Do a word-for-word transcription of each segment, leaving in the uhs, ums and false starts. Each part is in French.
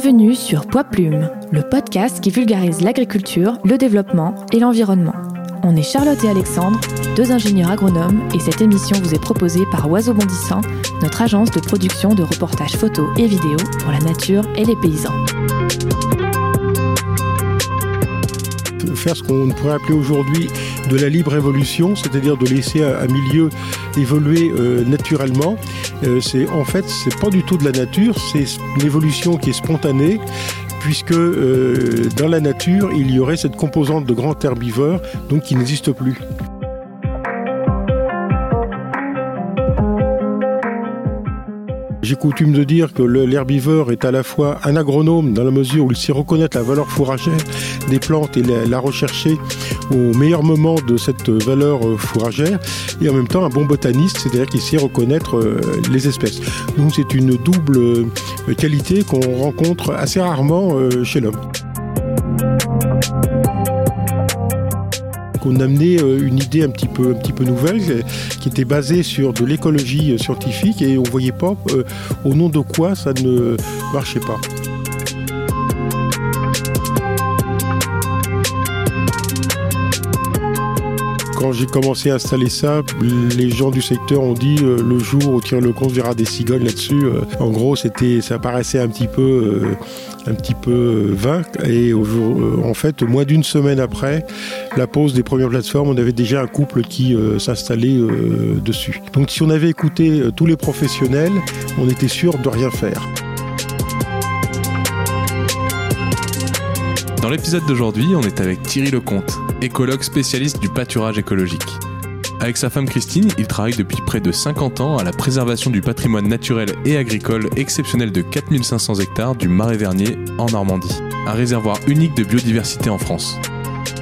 Bienvenue sur Poids Plume, le podcast qui vulgarise l'agriculture, le développement et l'environnement. On est Charlotte et Alexandre, deux ingénieurs agronomes, et cette émission vous est proposée par Oiseaux Bondissants, notre agence de production de reportages photos et vidéos pour la nature et les paysans. Faire ce qu'on pourrait appeler aujourd'hui de la libre évolution, c'est-à-dire de laisser un milieu évoluer euh, naturellement. Euh, c'est, en fait, c'est pas du tout de la nature, c'est une évolution qui est spontanée, puisque euh, dans la nature, il y aurait cette composante de grand herbivore, donc qui n'existe plus. J'ai coutume de dire que le, l'herbivore est à la fois un agronome dans la mesure où il sait reconnaître la valeur fourragère des plantes et la, la rechercher au meilleur moment de cette valeur fourragère, et en même temps un bon botaniste, c'est-à-dire qu'il sait reconnaître les espèces. Donc c'est une double qualité qu'on rencontre assez rarement chez l'homme. On a amené une idée un petit peu, un petit peu nouvelle qui était basée sur de l'écologie scientifique, et on ne voyait pas euh, au nom de quoi ça ne marchait pas. Quand j'ai commencé à installer ça, les gens du secteur ont dit euh, le jour où Thierry Leconte verra des cigognes là-dessus. Euh, en gros, c'était, ça paraissait un petit peu, euh, un petit peu vain. Et euh, en fait, moins d'une semaine après la pose des premières plateformes, on avait déjà un couple qui euh, s'installait euh, dessus. Donc, si on avait écouté euh, tous les professionnels, on était sûr de rien faire. Dans l'épisode d'aujourd'hui, on est avec Thierry Leconte, écologue spécialiste du pâturage écologique. Avec sa femme Christine, il travaille depuis près de cinquante ans à la préservation du patrimoine naturel et agricole exceptionnel de quatre mille cinq cents hectares du Marais Vernier en Normandie, un réservoir unique de biodiversité en France.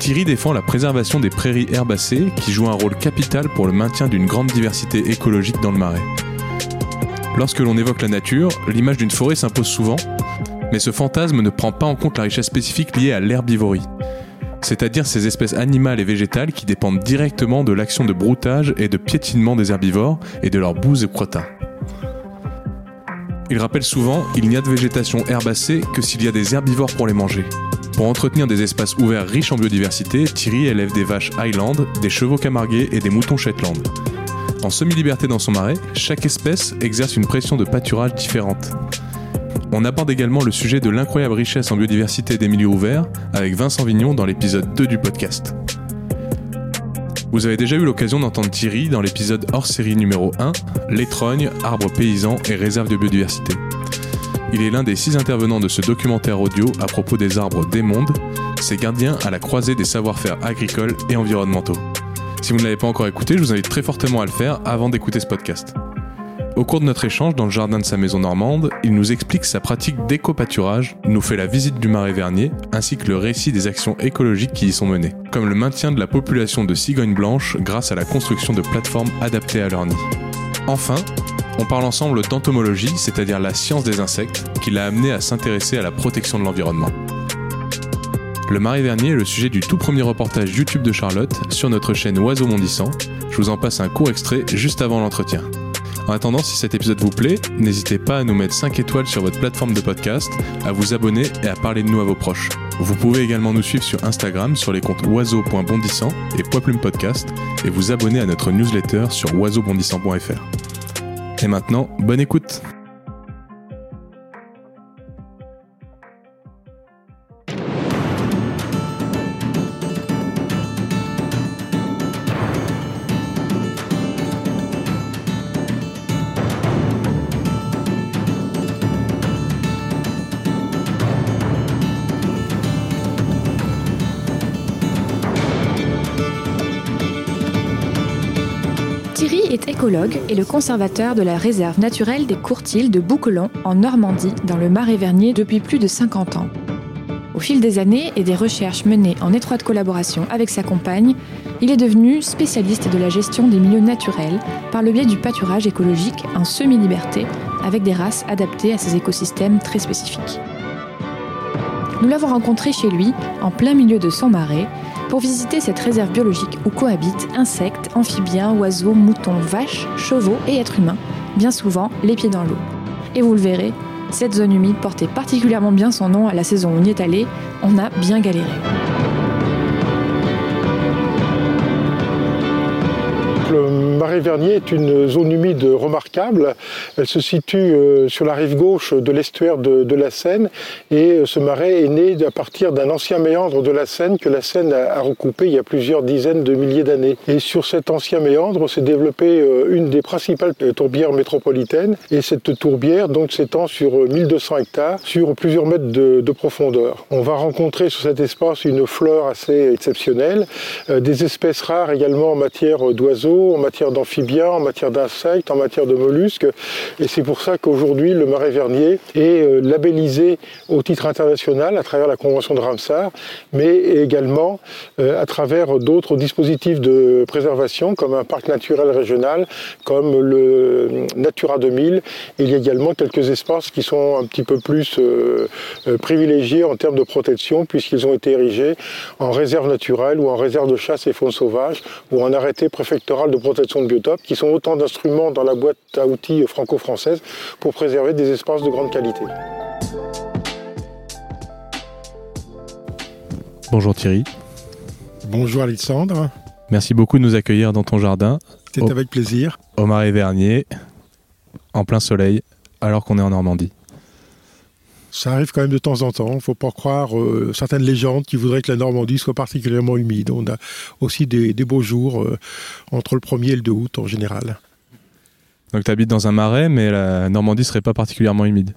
Thierry défend la préservation des prairies herbacées qui jouent un rôle capital pour le maintien d'une grande diversité écologique dans le Marais. Lorsque l'on évoque la nature, l'image d'une forêt s'impose souvent, mais ce fantasme ne prend pas en compte la richesse spécifique liée à l'herbivorie, c'est-à-dire ces espèces animales et végétales qui dépendent directement de l'action de broutage et de piétinement des herbivores et de leurs boues et crottins. Il rappelle souvent « il n'y a de végétation herbacée que s'il y a des herbivores pour les manger ». Pour entretenir des espaces ouverts riches en biodiversité, Thierry élève des vaches Highland, des chevaux camarguais et des moutons Shetland. En semi-liberté dans son marais, chaque espèce exerce une pression de pâturage différente. On aborde également le sujet de l'incroyable richesse en biodiversité des milieux ouverts avec Vincent Vignon dans l'épisode deux du podcast. Vous avez déjà eu l'occasion d'entendre Thierry dans l'épisode hors série numéro un, L'étrogne, arbre paysan et réserve de biodiversité. Il est l'un des six intervenants de ce documentaire audio à propos des arbres des mondes, ses gardiens à la croisée des savoir-faire agricoles et environnementaux. Si vous ne l'avez pas encore écouté, je vous invite très fortement à le faire avant d'écouter ce podcast. Au cours de notre échange dans le jardin de sa maison normande, il nous explique sa pratique d'éco-pâturage, nous fait la visite du Marais Vernier, ainsi que le récit des actions écologiques qui y sont menées, comme le maintien de la population de cigognes blanches grâce à la construction de plateformes adaptées à leur nid. Enfin, on parle ensemble d'entomologie, c'est-à-dire la science des insectes, qui l'a amené à s'intéresser à la protection de l'environnement. Le Marais Vernier est le sujet du tout premier reportage YouTube de Charlotte sur notre chaîne Oiseaux Mondissants. Je vous en passe un court extrait juste avant l'entretien. En attendant, si cet épisode vous plaît, n'hésitez pas à nous mettre cinq étoiles sur votre plateforme de podcast, à vous abonner et à parler de nous à vos proches. Vous pouvez également nous suivre sur Instagram sur les comptes oiseaux point bondissants et Poids Plume Podcast, et vous abonner à notre newsletter sur oiseaux bondissants point f r. Et maintenant, bonne écoute. Écologue et le conservateur de la réserve naturelle des Courtils de Bouquelon en Normandie, dans le Marais Vernier, depuis plus de cinquante ans. Au fil des années et des recherches menées en étroite collaboration avec sa compagne, il est devenu spécialiste de la gestion des milieux naturels par le biais du pâturage écologique en semi-liberté avec des races adaptées à ces écosystèmes très spécifiques. Nous l'avons rencontré chez lui, en plein milieu de son marais, pour visiter cette réserve biologique où cohabitent insectes, amphibiens, oiseaux, moutons, vaches, chevaux et êtres humains, bien souvent les pieds dans l'eau. Et vous le verrez, Cette zone humide portait particulièrement bien son nom à la saison où on y est allé. On a bien galéré. Le Marais Vernier est une zone humide remarquable. Elle se situe sur la rive gauche de l'estuaire de, de la Seine et ce marais est né à partir d'un ancien méandre de la Seine que la Seine a, a recoupé il y a plusieurs dizaines de milliers d'années. Et sur cet ancien méandre s'est développée une des principales tourbières métropolitaines et cette tourbière donc s'étend sur mille deux cents hectares sur plusieurs mètres de, de profondeur. On va rencontrer sur cet espace une flore assez exceptionnelle, des espèces rares également en matière d'oiseaux, en matière d'amphibiens, en matière d'insectes, en matière de mollusques. Et c'est pour ça qu'aujourd'hui, le Marais Vernier est labellisé au titre international à travers la Convention de Ramsar, mais également à travers d'autres dispositifs de préservation, comme un parc naturel régional, comme le Natura deux mille. Il y a également quelques espaces qui sont un petit peu plus privilégiés en termes de protection, puisqu'ils ont été érigés en réserve naturelle ou en réserve de chasse et faune sauvage, ou en arrêté préfectoral de protection de biotope, qui sont autant d'instruments dans la boîte à outils franco-française pour préserver des espaces de grande qualité. Bonjour Thierry. Bonjour Alexandre. Merci beaucoup de nous accueillir dans ton jardin. C'est au... avec plaisir. Au Marais Vernier, en plein soleil, alors qu'on est en Normandie. Ça arrive quand même de temps en temps, il ne faut pas croire euh, certaines légendes qui voudraient que la Normandie soit particulièrement humide. On a aussi des, des beaux jours euh, entre le premier et le deux août en général. Donc tu habites dans un marais, mais la Normandie ne serait pas particulièrement humide ?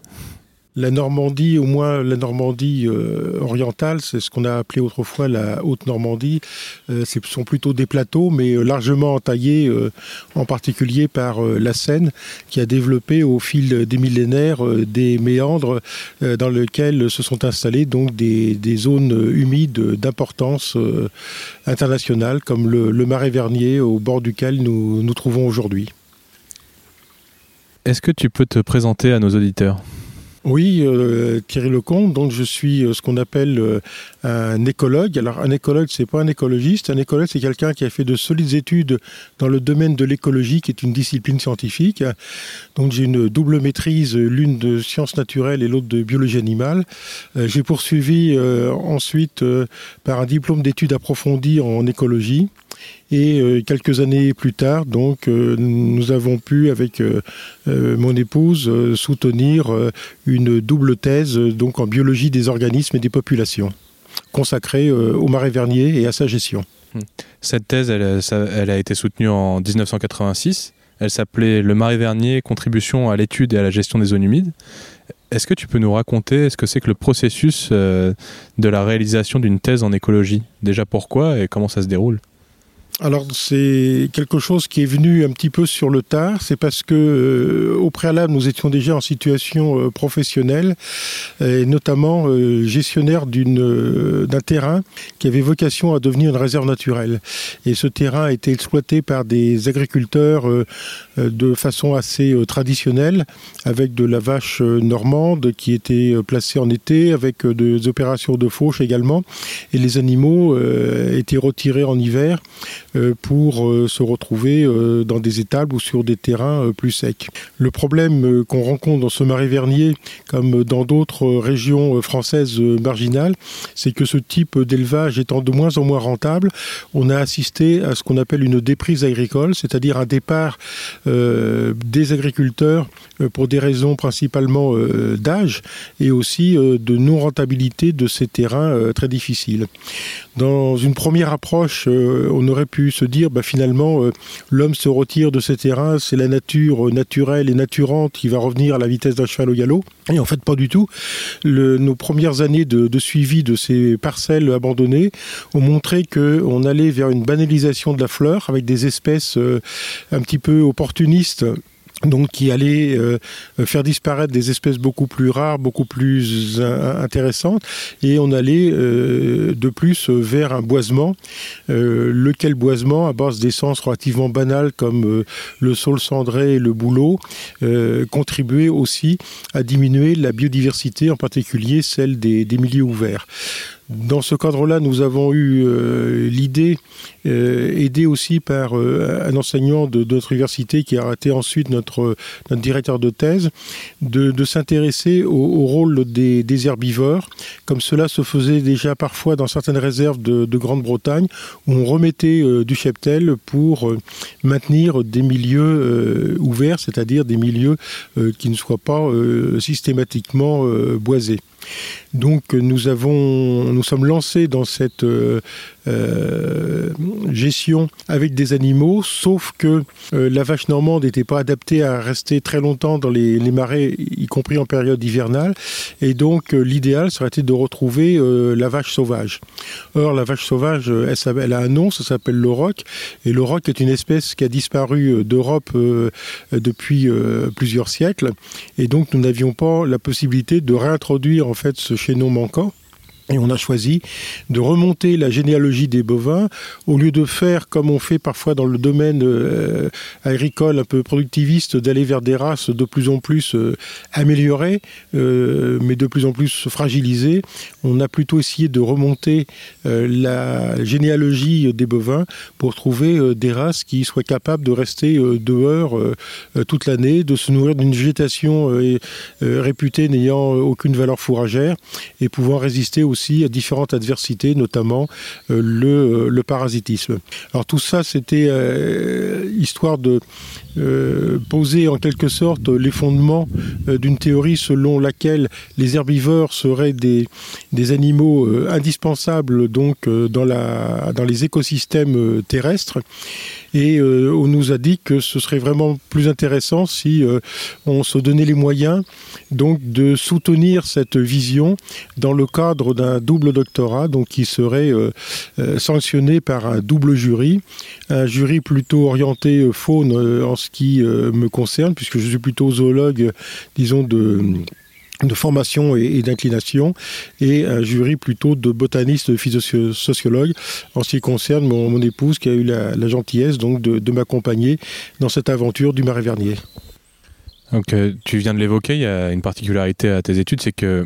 La Normandie, au moins la Normandie euh, orientale, c'est ce qu'on a appelé autrefois la Haute-Normandie. Euh, ce sont plutôt des plateaux, mais largement entaillés, euh, en particulier par euh, la Seine, qui a développé au fil des millénaires euh, des méandres euh, dans lesquels se sont installées donc des, des zones humides d'importance euh, internationale, comme le, le Marais Vernier, au bord duquel nous nous trouvons aujourd'hui. Est-ce que tu peux te présenter à nos auditeurs ? Oui, euh, Thierry Leconte, donc je suis euh, ce qu'on appelle euh, un écologue. Alors un écologue, c'est pas un écologiste, un écologue c'est quelqu'un qui a fait de solides études dans le domaine de l'écologie qui est une discipline scientifique. Donc j'ai une double maîtrise, l'une de sciences naturelles et l'autre de biologie animale. Euh, j'ai poursuivi euh, ensuite euh, par un diplôme d'études approfondies en écologie. Et euh, quelques années plus tard, donc, euh, nous avons pu, avec euh, euh, mon épouse, euh, soutenir euh, une double thèse euh, donc en biologie des organismes et des populations, consacrée euh, au Marais Vernier et à sa gestion. Cette thèse, elle, ça, elle a été soutenue en dix-neuf cent quatre-vingt-six. Elle s'appelait « Le Marais Vernier, contribution à l'étude et à la gestion des zones humides ». Est-ce que tu peux nous raconter ce que c'est que le processus euh, de la réalisation d'une thèse en écologie ? Déjà pourquoi et comment ça se déroule ? Alors c'est quelque chose qui est venu un petit peu sur le tard, c'est parce que euh, au préalable nous étions déjà en situation euh, professionnelle, et notamment euh, gestionnaire d'une, euh, d'un terrain qui avait vocation à devenir une réserve naturelle. Et ce terrain a été exploité par des agriculteurs euh, de façon assez euh, traditionnelle, avec de la vache euh, normande qui était euh, placée en été, avec euh, des opérations de fauche également, et les animaux euh, étaient retirés en hiver pour se retrouver dans des étables ou sur des terrains plus secs. Le problème qu'on rencontre dans ce Marais Vernier, comme dans d'autres régions françaises marginales, c'est que ce type d'élevage étant de moins en moins rentable, on a assisté à ce qu'on appelle une déprise agricole, c'est-à-dire un départ euh, des agriculteurs pour des raisons principalement euh, d'âge et aussi euh, de non-rentabilité de ces terrains euh, très difficiles. Dans une première approche, euh, on aurait pu se dire bah, finalement euh, l'homme se retire de ces terrains, c'est la nature euh, naturelle et naturante qui va revenir à la vitesse d'un cheval au galop. Et en fait pas du tout. Le, nos premières années de, de suivi de ces parcelles abandonnées ont montré qu'on allait vers une banalisation de la fleur avec des espèces euh, un petit peu opportunistes, donc qui allait euh, faire disparaître des espèces beaucoup plus rares, beaucoup plus in- intéressantes, et on allait euh, de plus vers un boisement, euh, lequel boisement, à base d'essences relativement banales comme euh, le saule cendré et le bouleau, euh, contribuait aussi à diminuer la biodiversité, en particulier celle des, des milieux ouverts. Dans ce cadre-là, nous avons eu euh, l'idée, euh, aidée aussi par euh, un enseignant de, de notre université qui a été ensuite notre, notre directeur de thèse, de, de s'intéresser au, au rôle des, des herbivores, comme cela se faisait déjà parfois dans certaines réserves de, de Grande-Bretagne, où on remettait euh, du cheptel pour euh, maintenir des milieux euh, ouverts, c'est-à-dire des milieux euh, qui ne soient pas euh, systématiquement euh, boisés. Donc nous avons, nous sommes lancés dans cette euh, euh, gestion avec des animaux, sauf que euh, la vache normande n'était pas adaptée à rester très longtemps dans les, les marais, y compris en période hivernale, et donc euh, l'idéal serait de retrouver euh, la vache sauvage. Or la vache sauvage, elle, elle a un nom, ça s'appelle le roc, et le roc est une espèce qui a disparu d'Europe euh, depuis euh, plusieurs siècles, et donc nous n'avions pas la possibilité de réintroduire en En fait ce chaînon manquant. Et on a choisi de remonter la généalogie des bovins, au lieu de faire comme on fait parfois dans le domaine euh, agricole un peu productiviste, d'aller vers des races de plus en plus euh, améliorées, euh, mais de plus en plus fragilisées. On a plutôt essayé de remonter euh, la généalogie des bovins pour trouver euh, des races qui soient capables de rester euh, dehors euh, toute l'année, de se nourrir d'une végétation euh, euh, réputée n'ayant aucune valeur fourragère et pouvant résister aux aussi à différentes adversités, notamment euh, le, euh, le parasitisme. Alors tout ça, c'était euh, histoire de euh, poser en quelque sorte les fondements euh, d'une théorie selon laquelle les herbivores seraient des, des animaux euh, indispensables donc, euh, dans, la, dans les écosystèmes euh, terrestres. Et euh, on nous a dit que ce serait vraiment plus intéressant si euh, on se donnait les moyens donc, de soutenir cette vision dans le cadre d'un double doctorat donc, qui serait euh, euh, sanctionné par un double jury. Un jury plutôt orienté euh, faune euh, en ce qui euh, me concerne, puisque je suis plutôt zoologue, disons, de... de formation et d'inclination, et un jury plutôt de botanistes, de sociologues, en ce qui concerne mon, mon épouse qui a eu la, la gentillesse donc de, de m'accompagner dans cette aventure du Marais Vernier. Donc tu viens de l'évoquer, il y a une particularité à tes études, c'est que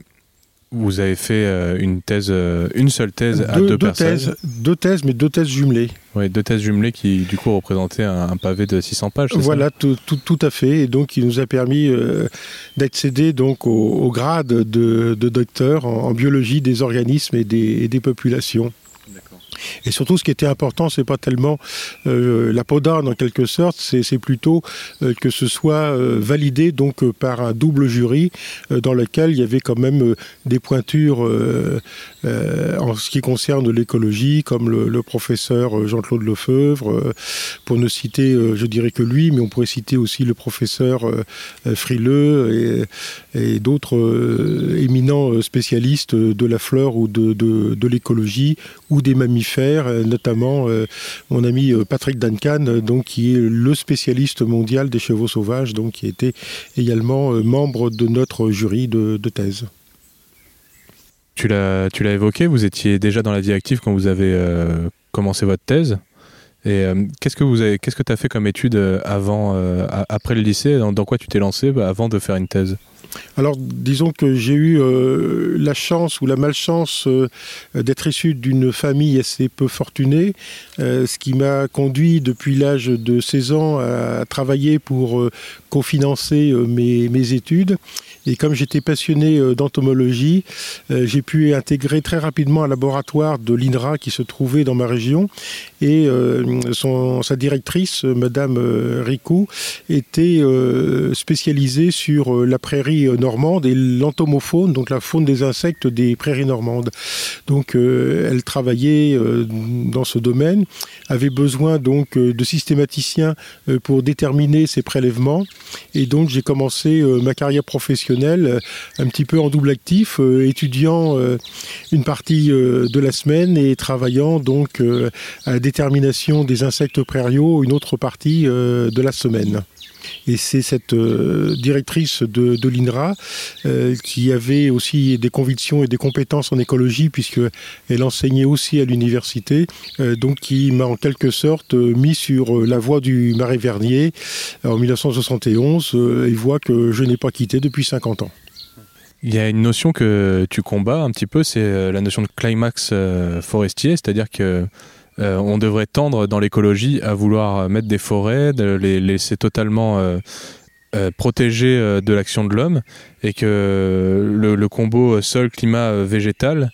vous avez fait une thèse, une seule thèse à deux, deux, deux personnes. Thèses, deux thèses, mais deux thèses jumelées. Oui, deux thèses jumelées qui, du coup, représentaient un, un pavé de six cents pages, c'est voilà, ça tout, tout, tout à fait. Et donc, il nous a permis euh, d'accéder donc, au, au grade de, de docteur en, en biologie des organismes et des, et des populations. Et surtout, ce qui était important, c'est pas tellement euh, la peau d'âne en quelque sorte, c'est, c'est plutôt euh, que ce soit euh, validé donc euh, par un double jury euh, dans lequel il y avait quand même euh, des pointures euh, euh, en ce qui concerne l'écologie, comme le, le professeur Jean-Claude Lefeuvre, euh, pour ne citer, euh, je dirais que lui, mais on pourrait citer aussi le professeur euh, Frilleux et, et d'autres euh, éminents spécialistes de la flore ou de, de, de l'écologie ou des mammifères. Notamment euh, mon ami Patrick Duncan, donc, qui est le spécialiste mondial des chevaux sauvages, donc, qui était également euh, membre de notre jury de, de thèse. Tu l'as, tu l'as évoqué, vous étiez déjà dans la vie active quand vous avez euh, commencé votre thèse. Et euh, qu'est-ce que vous avez, qu'est-ce que tu as fait comme étude avant, euh, après le lycée, dans, dans quoi tu t'es lancé bah, avant de faire une thèse ? Alors, disons que j'ai eu euh, la chance ou la malchance euh, d'être issu d'une famille assez peu fortunée, euh, ce qui m'a conduit depuis l'âge de seize ans à travailler pour euh, cofinancer euh, mes, mes études. Et comme j'étais passionné euh, d'entomologie, euh, j'ai pu intégrer très rapidement un laboratoire de l'I N R A qui se trouvait dans ma région. Et euh, son, sa directrice, euh, Madame euh, Ricou, était euh, spécialisée sur euh, la prairie normande et l'entomofaune, donc la faune des insectes des prairies normandes. Donc euh, elle travaillait euh, dans ce domaine, avait besoin donc euh, de systématiciens euh, pour déterminer ses prélèvements, et donc j'ai commencé euh, ma carrière professionnelle euh, un petit peu en double actif, euh, étudiant euh, une partie euh, de la semaine et travaillant donc euh, à la détermination des insectes prairiaux une autre partie euh, de la semaine. Et c'est cette euh, directrice de, de l'I N R A euh, qui avait aussi des convictions et des compétences en écologie, puisqu'elle enseignait aussi à l'université, euh, donc qui m'a en quelque sorte euh, mis sur euh, la voie du Marais Vernier en dix-neuf cent soixante et onze, euh, et voie que je n'ai pas quittée depuis cinquante ans. Il y a une notion que tu combats un petit peu, c'est la notion de climax euh, forestier, c'est-à-dire que Euh, on devrait tendre dans l'écologie à vouloir mettre des forêts, de les laisser totalement euh, euh, protégées de l'action de l'homme, et que le, le combo sol-climat végétal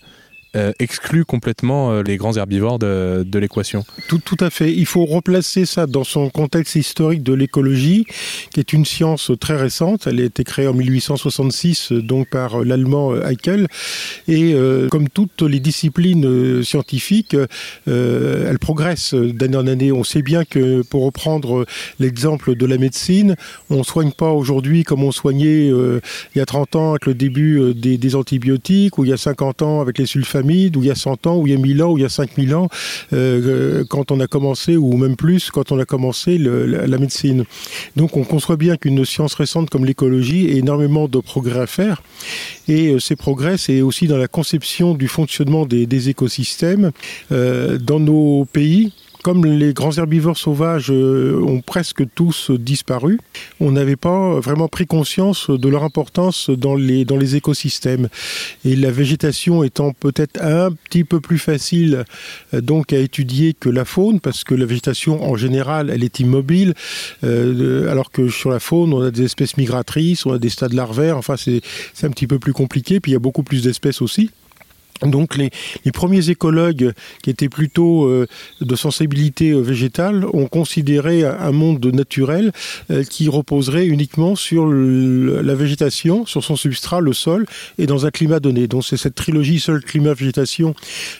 euh, exclut complètement les grands herbivores de, de l'équation. Tout, tout à fait. Il faut replacer ça dans son contexte historique de l'écologie, qui est une science très récente. Elle a été créée en mille huit cent soixante-six donc par l'allemand Haeckel. Et euh, comme toutes les disciplines euh, scientifiques, euh, elles progressent d'année en année. On sait bien que, pour reprendre l'exemple de la médecine, on ne soigne pas aujourd'hui comme on soignait euh, il y a trente ans avec le début euh, des, des antibiotiques, ou il y a cinquante ans avec les sulfamides, ou il y a cent ans, ou il y a mille ans, ou il y a cinq mille ans, euh, quand on a commencé, ou même plus, quand on a commencé le, la, la médecine. Donc on conçoit bien qu'une science récente comme l'écologie ait énormément de progrès à faire. Et euh, ces progrès, c'est aussi dans la conception du fonctionnement des, des écosystèmes euh, dans nos pays. Comme les grands herbivores sauvages ont presque tous disparu, on n'avait pas vraiment pris conscience de leur importance dans les, dans les écosystèmes. Et la végétation étant peut-être un petit peu plus facile donc à étudier que la faune, parce que la végétation en général, elle est immobile, euh, alors que sur la faune, on a des espèces migratrices, on a des stades larvaires, enfin c'est, c'est un petit peu plus compliqué, puis il y a beaucoup plus d'espèces aussi. Donc les, les premiers écologues qui étaient plutôt euh, de sensibilité euh, végétale ont considéré un, un monde naturel euh, qui reposerait uniquement sur le, la végétation, sur son substrat, le sol, et dans un climat donné. Donc c'est cette trilogie sol, climat, végétation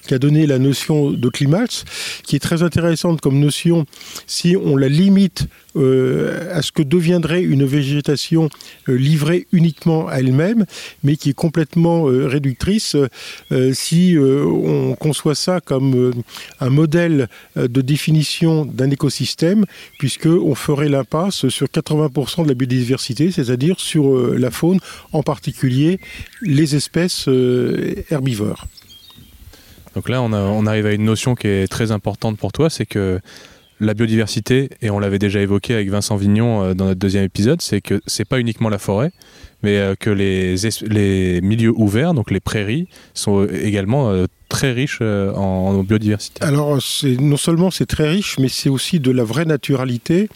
qui a donné la notion de climax, qui est très intéressante comme notion si on la limite euh, à ce que deviendrait une végétation euh, livrée uniquement à elle-même, mais qui est complètement euh, réductrice euh, si euh, on conçoit ça comme euh, un modèle euh, de définition d'un écosystème, puisqu'on ferait l'impasse sur quatre-vingts pour cent de la biodiversité, c'est-à-dire sur euh, la faune, en particulier les espèces euh, herbivores. Donc là, on, a, on arrive à une notion qui est très importante pour toi, c'est que la biodiversité, et on l'avait déjà évoqué avec Vincent Vignon euh, dans notre deuxième épisode, c'est que c'est pas uniquement la forêt, mais euh, que les, es- les milieux ouverts, donc les prairies, sont également euh, très riches euh, en, en biodiversité. Alors, c'est, non seulement c'est très riche, mais c'est aussi de la vraie naturalité.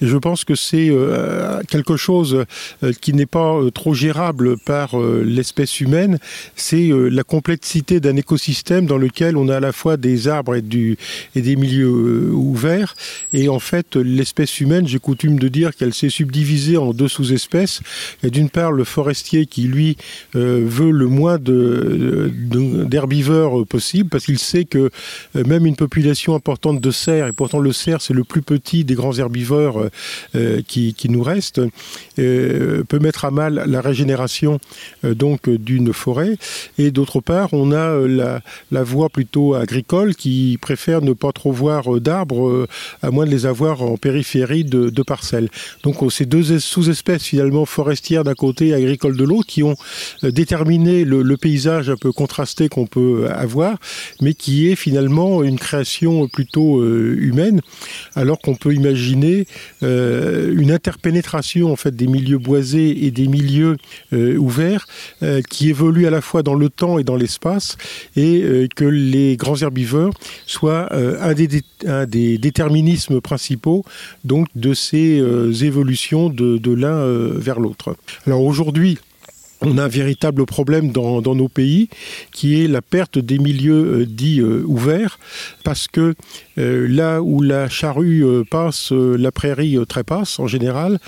Et je pense que c'est euh, quelque chose euh, qui n'est pas euh, trop gérable par euh, l'espèce humaine. C'est euh, la complexité d'un écosystème dans lequel on a à la fois des arbres et, du, et des milieux euh, ouverts. Et en fait, l'espèce humaine, j'ai coutume de dire qu'elle s'est subdivisée en deux sous-espèces. Il y a d'une part le forestier qui, lui, euh, veut le moins de, de, d'herbivores possible, parce qu'il sait que même une population importante de cerfs, et pourtant le cerf c'est le plus petit des grands herbivores euh, qui, qui nous reste, euh, peut mettre à mal la régénération euh, donc d'une forêt. Et d'autre part, on a euh, la, la voie plutôt agricole qui préfère ne pas trop voir euh, d'arbres, euh, à moins de les avoir en périphérie de, de parcelles. Donc oh, ces deux sous-espèces finalement forestières d'un côté et agricole de l'autre qui ont euh, déterminé le, le paysage un peu contrasté qu'on peut avoir, Avoir, mais qui est finalement une création plutôt euh, humaine, alors qu'on peut imaginer euh, une interpénétration en fait des milieux boisés et des milieux euh, ouverts euh, qui évoluent à la fois dans le temps et dans l'espace, et euh, que les grands herbivores soient euh, un, des dé- un des déterminismes principaux donc de ces euh, évolutions de, de l'un euh, vers l'autre. Alors aujourd'hui, on a un véritable problème dans, dans nos pays qui est la perte des milieux euh, dits euh, ouverts, parce que euh, là où la charrue euh, passe, euh, la prairie euh, trépasse en général,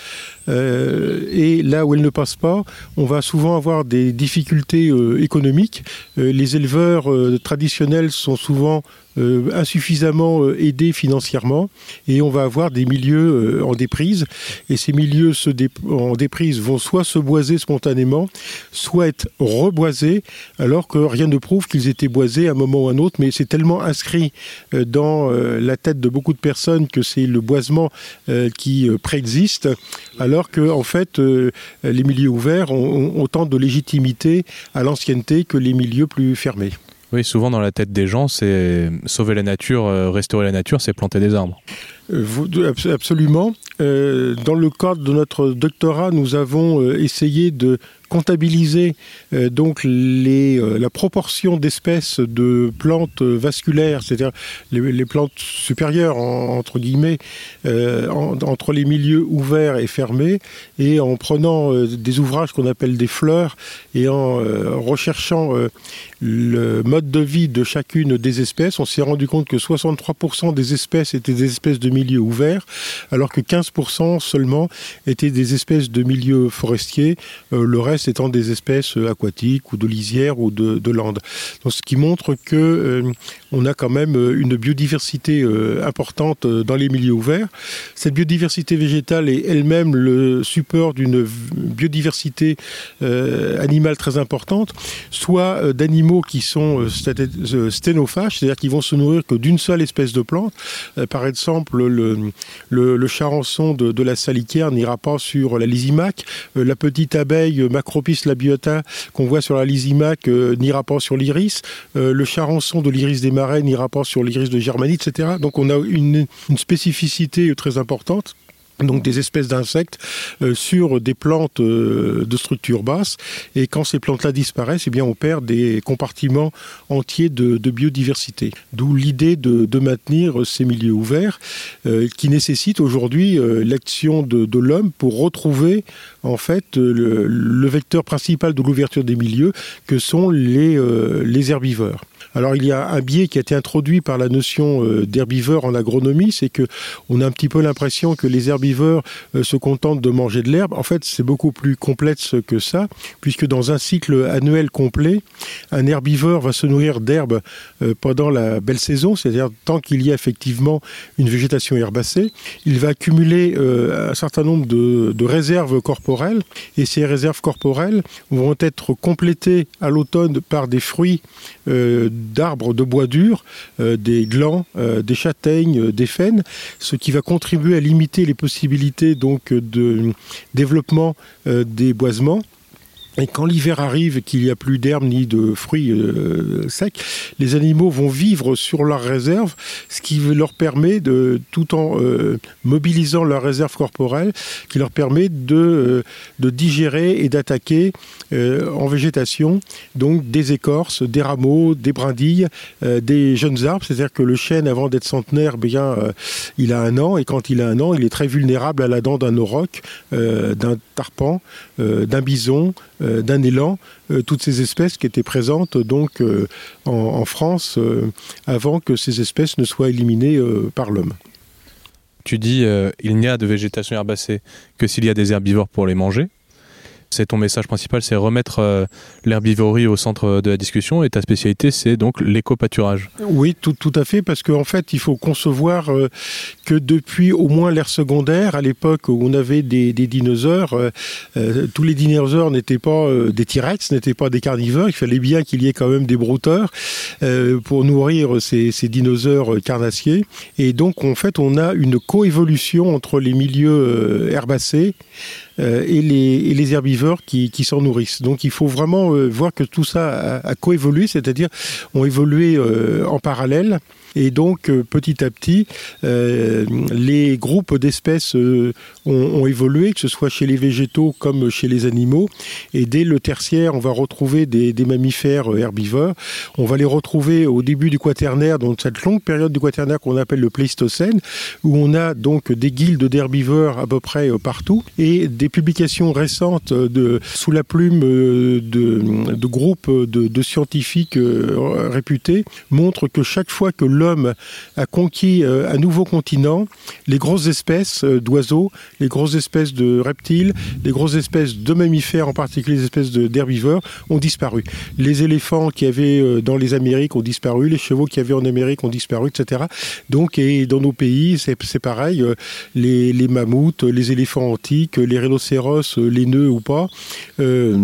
euh, et là où elle ne passe pas, on va souvent avoir des difficultés euh, économiques. Euh, les éleveurs euh, traditionnels sont souvent Euh, insuffisamment euh, aidés financièrement, et on va avoir des milieux euh, en déprise, et ces milieux se dé- en déprise vont soit se boiser spontanément, soit être reboisés, alors que rien ne prouve qu'ils étaient boisés à un moment ou à un autre, mais c'est tellement inscrit euh, dans euh, la tête de beaucoup de personnes que c'est le boisement euh, qui euh, préexiste, alors que en fait euh, les milieux ouverts ont, ont autant de légitimité à l'ancienneté que les milieux plus fermés. Oui, souvent dans la tête des gens, c'est sauver la nature, euh, restaurer la nature, c'est planter des arbres. Absolument. Dans le cadre de notre doctorat, nous avons essayé de comptabiliser euh, donc les, euh, la proportion d'espèces de plantes vasculaires, c'est-à-dire les, les plantes supérieures, en, entre guillemets, euh, en, entre les milieux ouverts et fermés, et en prenant euh, des ouvrages qu'on appelle des fleurs, et en euh, recherchant euh, le mode de vie de chacune des espèces, on s'est rendu compte que soixante-trois pour cent des espèces étaient des espèces de milieux ouverts, alors que quinze pour cent seulement étaient des espèces de milieux forestiers, euh, le reste étant des espèces aquatiques ou de lisières ou de, de landes. Donc, ce qui montre que euh, on a quand même une biodiversité euh, importante dans les milieux ouverts. Cette biodiversité végétale est elle-même le support d'une biodiversité euh, animale très importante, soit euh, d'animaux qui sont euh, sténophages, c'est-à-dire qui vont se nourrir que d'une seule espèce de plante. Euh, par exemple, le, le, le charançon de, de la saliquière n'ira pas sur la Lysimac, euh, la petite abeille euh, Macropis labiota qu'on voit sur la Lysimac euh, n'ira pas sur l'iris, euh, le charançon de l'iris des Marais n'ira pas sur l'iris de Germanie, et cetera. Donc on a une, une spécificité très importante, donc des espèces d'insectes euh, sur des plantes euh, de structure basse, et quand ces plantes-là disparaissent, eh bien on perd des compartiments entiers de, de biodiversité. D'où l'idée de, de maintenir ces milieux ouverts euh, qui nécessitent aujourd'hui euh, l'action de, de l'homme pour retrouver en fait le, le vecteur principal de l'ouverture des milieux que sont les, euh, les herbivores. Alors il y a un biais qui a été introduit par la notion d'herbivore en agronomie, c'est qu'on a un petit peu l'impression que les herbivores se contentent de manger de l'herbe. En fait, c'est beaucoup plus complexe que ça, puisque dans un cycle annuel complet, un herbivore va se nourrir d'herbe pendant la belle saison, c'est-à-dire tant qu'il y a effectivement une végétation herbacée. Il va accumuler un certain nombre de, de réserves corporelles, et ces réserves corporelles vont être complétées à l'automne par des fruits euh, d'arbres de bois dur, euh, des glands, euh, des châtaignes, euh, des faînes, ce qui va contribuer à limiter les possibilités donc, de développement euh, des boisements. Et quand l'hiver arrive et qu'il n'y a plus d'herbe ni de fruits euh, secs, les animaux vont vivre sur leurs réserves, ce qui leur permet, de, tout en euh, mobilisant leurs réserves corporelles, qui leur permet de, euh, de digérer et d'attaquer euh, en végétation donc des écorces, des rameaux, des brindilles, euh, des jeunes arbres. C'est-à-dire que le chêne, avant d'être centenaire, bien, euh, il a un an, et quand il a un an, il est très vulnérable à la dent d'un auroch, euh, d'un tarpan, euh, d'un bison, euh, d'un élan, euh, toutes ces espèces qui étaient présentes donc, euh, en, en France euh, avant que ces espèces ne soient éliminées euh, par l'homme. Tu dis euh, il n'y a de végétation herbacée que s'il y a des herbivores pour les manger. C'est ton message principal, c'est remettre euh, l'herbivorie au centre de la discussion, et ta spécialité, c'est donc l'éco-pâturage. Oui, tout, tout à fait, parce qu'en fait, il faut concevoir euh, que depuis au moins l'ère secondaire, à l'époque où on avait des, des dinosaures, euh, euh, tous les dinosaures n'étaient pas euh, des T-Rex, n'étaient pas des carnivores, il fallait bien qu'il y ait quand même des brouteurs euh, pour nourrir ces, ces dinosaures carnassiers. Et donc, en fait, on a une coévolution entre les milieux euh, herbacés euh, et, les, et les herbivores qui, qui s'en nourrissent. Donc il faut vraiment euh, voir que tout ça a, a coévolué, c'est-à-dire ont évolué euh, en parallèle. Et donc, euh, petit à petit, euh, les groupes d'espèces euh, ont, ont évolué, que ce soit chez les végétaux comme chez les animaux. Et dès le tertiaire, on va retrouver des, des mammifères herbivores. On va les retrouver au début du quaternaire, donc cette longue période du quaternaire qu'on appelle le Pléistocène, où on a donc des guildes d'herbivores à peu près euh, partout. Et des publications récentes euh, de, sous la plume euh, de, de groupes de, de scientifiques euh, réputés montrent que chaque fois que l'homme a conquis un nouveau continent, les grosses espèces d'oiseaux, les grosses espèces de reptiles, les grosses espèces de mammifères, en particulier les espèces d'herbivores, ont disparu. Les éléphants qu'il y avait dans les Amériques ont disparu, les chevaux qu'il y avait en Amérique ont disparu, et cetera. Donc, et dans nos pays, c'est, c'est pareil, les, les mammouths, les éléphants antiques, les rhinocéros, les nœuds ou pas, euh,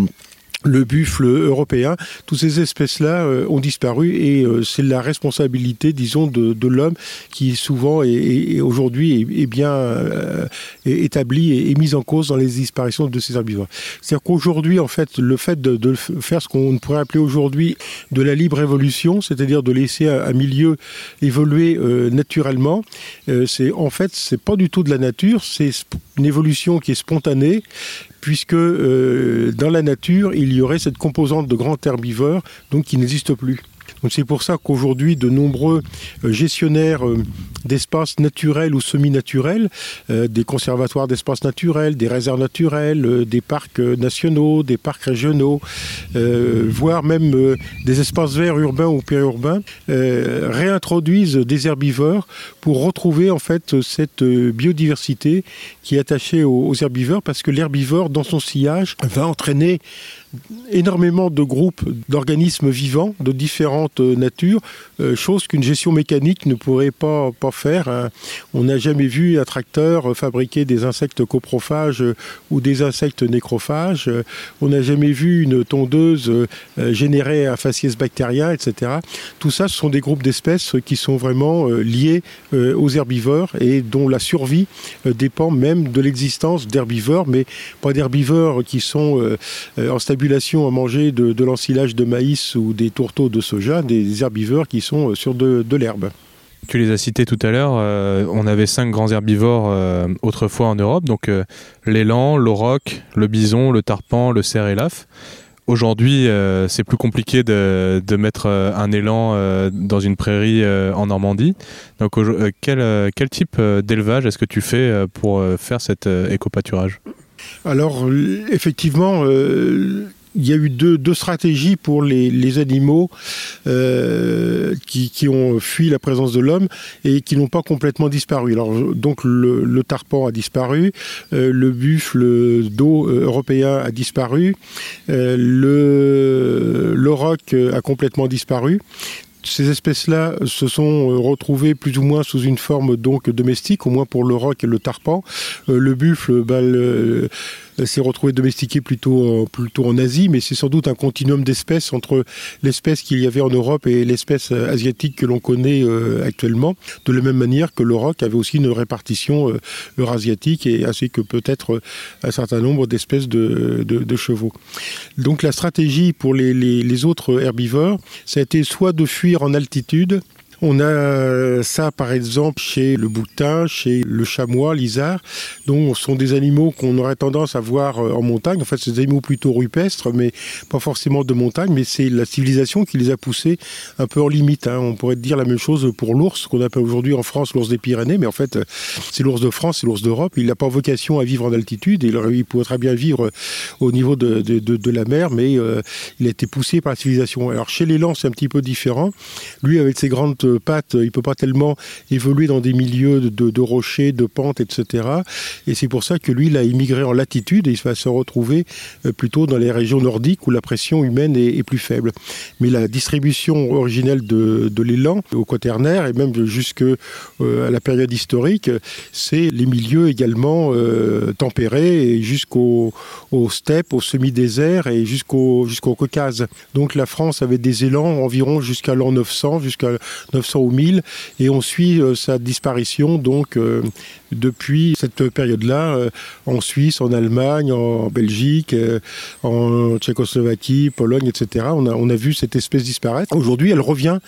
le buffle européen, toutes ces espèces-là euh, ont disparu et euh, c'est la responsabilité, disons, de, de l'homme qui souvent est, est aujourd'hui est, est bien euh, est établi et est mise en cause dans les disparitions de ces herbivores. C'est-à-dire qu'aujourd'hui, en fait, le fait de, de faire ce qu'on pourrait appeler aujourd'hui de la libre évolution, c'est-à-dire de laisser un, un milieu évoluer euh, naturellement, euh, c'est en fait, c'est pas du tout de la nature, c'est une évolution qui est spontanée, puisque euh, dans la nature, il y aurait cette composante de grand herbivore donc, qui n'existe plus. Donc c'est pour ça qu'aujourd'hui, de nombreux gestionnaires d'espaces naturels ou semi-naturels, euh, des conservatoires d'espaces naturels, des réserves naturelles, euh, des parcs nationaux, des parcs régionaux, euh, voire même euh, des espaces verts urbains ou périurbains, euh, réintroduisent des herbivores pour retrouver en fait cette biodiversité qui est attachée aux, aux herbivores, parce que l'herbivore, dans son sillage, va entraîner énormément de groupes d'organismes vivants, de différentes natures, euh, chose qu'une gestion mécanique ne pourrait pas, pas faire. Hein. On n'a jamais vu un tracteur fabriquer des insectes coprophages euh, ou des insectes nécrophages. Euh, on n'a jamais vu une tondeuse euh, générer un faciès bactérien, et cetera. Tout ça, ce sont des groupes d'espèces qui sont vraiment euh, liés euh, aux herbivores et dont la survie euh, dépend même de l'existence d'herbivores, mais pas d'herbivores qui sont euh, en stabilité à manger de, de l'ensilage de maïs ou des tourteaux de soja, des herbivores qui sont sur de, de l'herbe. Tu les as cités tout à l'heure, euh, on avait cinq grands herbivores euh, autrefois en Europe, donc euh, l'élan, l'auroch, le bison, le tarpan, le cerf et l'âf. Aujourd'hui, euh, c'est plus compliqué de, de mettre un élan euh, dans une prairie euh, en Normandie. Donc, euh, quel, euh, quel type d'élevage est-ce que tu fais pour euh, faire cet euh, éco-pâturage ? Alors, effectivement, euh, il y a eu deux, deux stratégies pour les, les animaux euh, qui, qui ont fui la présence de l'homme et qui n'ont pas complètement disparu. Alors, donc, le, le tarpan a disparu, euh, le buffle d'eau européen a disparu, euh, le, l'auroch a complètement disparu. Ces espèces-là se sont retrouvées plus ou moins sous une forme donc domestique, au moins pour l'auroch et le tarpan. Euh, le buffle, bah, le... s'est retrouvé domestiqué plutôt, plutôt en Asie, mais c'est sans doute un continuum d'espèces entre l'espèce qu'il y avait en Europe et l'espèce asiatique que l'on connaît euh, actuellement, de la même manière que l'auroch avait aussi une répartition euh, eurasiatique, et ainsi que peut-être un certain nombre d'espèces de, de, de chevaux. Donc la stratégie pour les, les, les autres herbivores, ça a été soit de fuir en altitude. On a ça par exemple chez le bouquetin, chez le chamois, l'isard, donc ce sont des animaux qu'on aurait tendance à voir en montagne. En fait, c'est des animaux plutôt rupestres, mais pas forcément de montagne, mais c'est la civilisation qui les a poussés un peu en limite. Hein. On pourrait dire la même chose pour l'ours, qu'on appelle aujourd'hui en France l'ours des Pyrénées, mais en fait, c'est l'ours de France, c'est l'ours d'Europe. Il n'a pas vocation à vivre en altitude, il, il pourrait très bien vivre au niveau de, de, de, de la mer, mais euh, il a été poussé par la civilisation. Alors chez l'élan, c'est un petit peu différent. Lui, avec ses grandes pattes, il ne peut pas tellement évoluer dans des milieux de, de, de rochers, de pentes, et cetera. Et c'est pour ça que lui, il a immigré en latitude et il va se retrouver plutôt dans les régions nordiques où la pression humaine est, est plus faible. Mais la distribution originelle de, de l'élan au Quaternaire et même jusque euh, à la période historique, c'est les milieux également euh, tempérés et jusqu'aux aux steppes, aux semi-déserts et jusqu'au, jusqu'au Caucase. Donc la France avait des élans environ jusqu'à l'an neuf cents, jusqu'à neuf cents ou mille, et on suit euh, sa disparition donc euh, depuis cette période-là euh, en Suisse, en Allemagne, en Belgique, euh, en Tchécoslovaquie, Pologne, et cetera. On a, on a vu cette espèce disparaître. Aujourd'hui, elle revient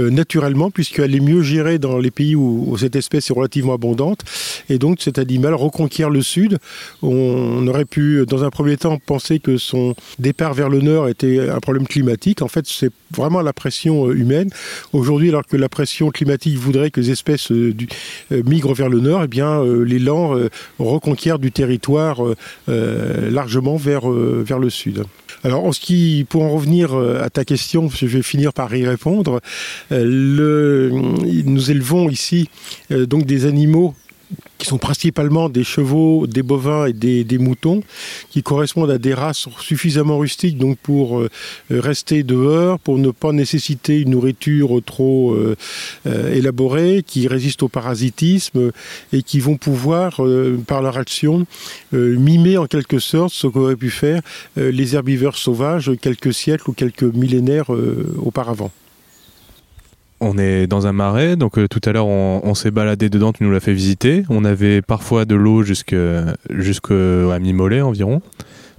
euh, naturellement puisqu'elle est mieux gérée dans les pays où, où cette espèce est relativement abondante, et donc cet animal reconquiert le sud. On, on aurait pu, dans un premier temps, penser que son départ vers le nord était un problème climatique. En fait, c'est vraiment la pression euh, humaine. Aujourd'hui, alors que la pression climatique voudrait que les espèces euh, du, euh, migrent vers le nord, eh bien, euh, l'élan euh, reconquiert du territoire euh, euh, largement vers, euh, vers le sud. Alors, en ce qui, pour en revenir à ta question, je vais finir par y répondre, euh, le, nous élevons ici euh, donc des animaux qui sont principalement des chevaux, des bovins et des, des moutons, qui correspondent à des races suffisamment rustiques donc pour euh, rester dehors, pour ne pas nécessiter une nourriture trop euh, euh, élaborée, qui résistent au parasitisme et qui vont pouvoir, euh, par leur action, euh, mimer en quelque sorte ce qu'auraient pu faire euh, les herbivores sauvages quelques siècles ou quelques millénaires euh, auparavant. On est dans un marais, donc euh, tout à l'heure on, on s'est baladé dedans, tu nous l'as fait visiter. On avait parfois de l'eau jusqu'à, jusqu'à mi-mollet environ,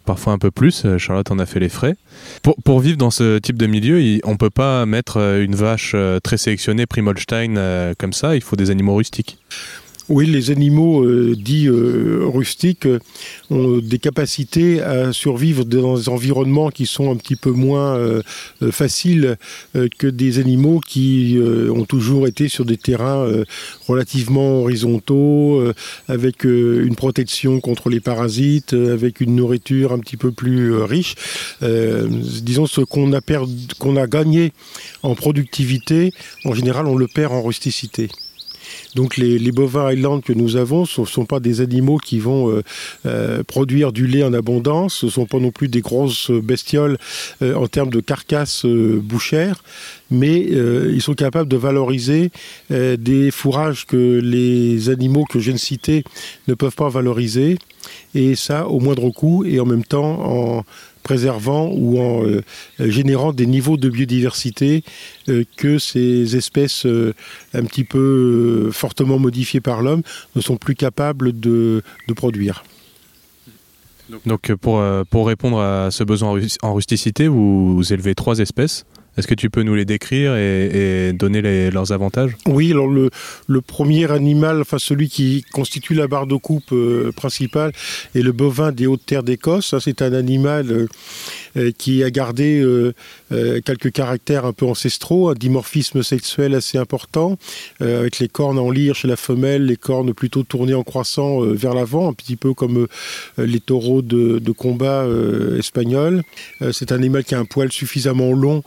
parfois un peu plus. Charlotte en a fait les frais. Pour, pour vivre dans ce type de milieu, il, on ne peut pas mettre une vache très sélectionnée, Primolstein, euh, comme ça, il faut des animaux rustiques. Oui, les animaux euh, dits euh, rustiques euh, ont des capacités à survivre dans des environnements qui sont un petit peu moins euh, faciles euh, que des animaux qui euh, ont toujours été sur des terrains euh, relativement horizontaux, euh, avec euh, une protection contre les parasites, euh, avec une nourriture un petit peu plus euh, riche. Euh, disons, ce qu'on a, perdu, qu'on a gagné en productivité, en général, on le perd en rusticité. Donc les, les bovins highland que nous avons ne sont pas des animaux qui vont euh, euh, produire du lait en abondance, ce ne sont pas non plus des grosses bestioles euh, en termes de carcasses euh, bouchères, mais euh, ils sont capables de valoriser euh, des fourrages que les animaux que je viens de citer ne peuvent pas valoriser, et ça au moindre coût et en même temps en préservant ou en euh, générant des niveaux de biodiversité euh, que ces espèces euh, un petit peu euh, fortement modifiées par l'homme ne sont plus capables de, de produire. Donc pour, euh, pour répondre à ce besoin en rusticité, vous, vous élevez trois espèces. Est-ce que tu peux nous les décrire et, et donner les, leurs avantages ? Oui, alors le, le premier animal, enfin celui qui constitue la barre de coupe euh, principale, est le bovin des hautes terres d'Écosse. Hein, c'est un animal euh, qui a gardé euh, euh, quelques caractères un peu ancestraux, un dimorphisme sexuel assez important, euh, avec les cornes en lyre chez la femelle, les cornes plutôt tournées en croissant euh, vers l'avant, un petit peu comme euh, les taureaux de, de combat euh, espagnols. Euh, c'est un animal qui a un poil suffisamment long,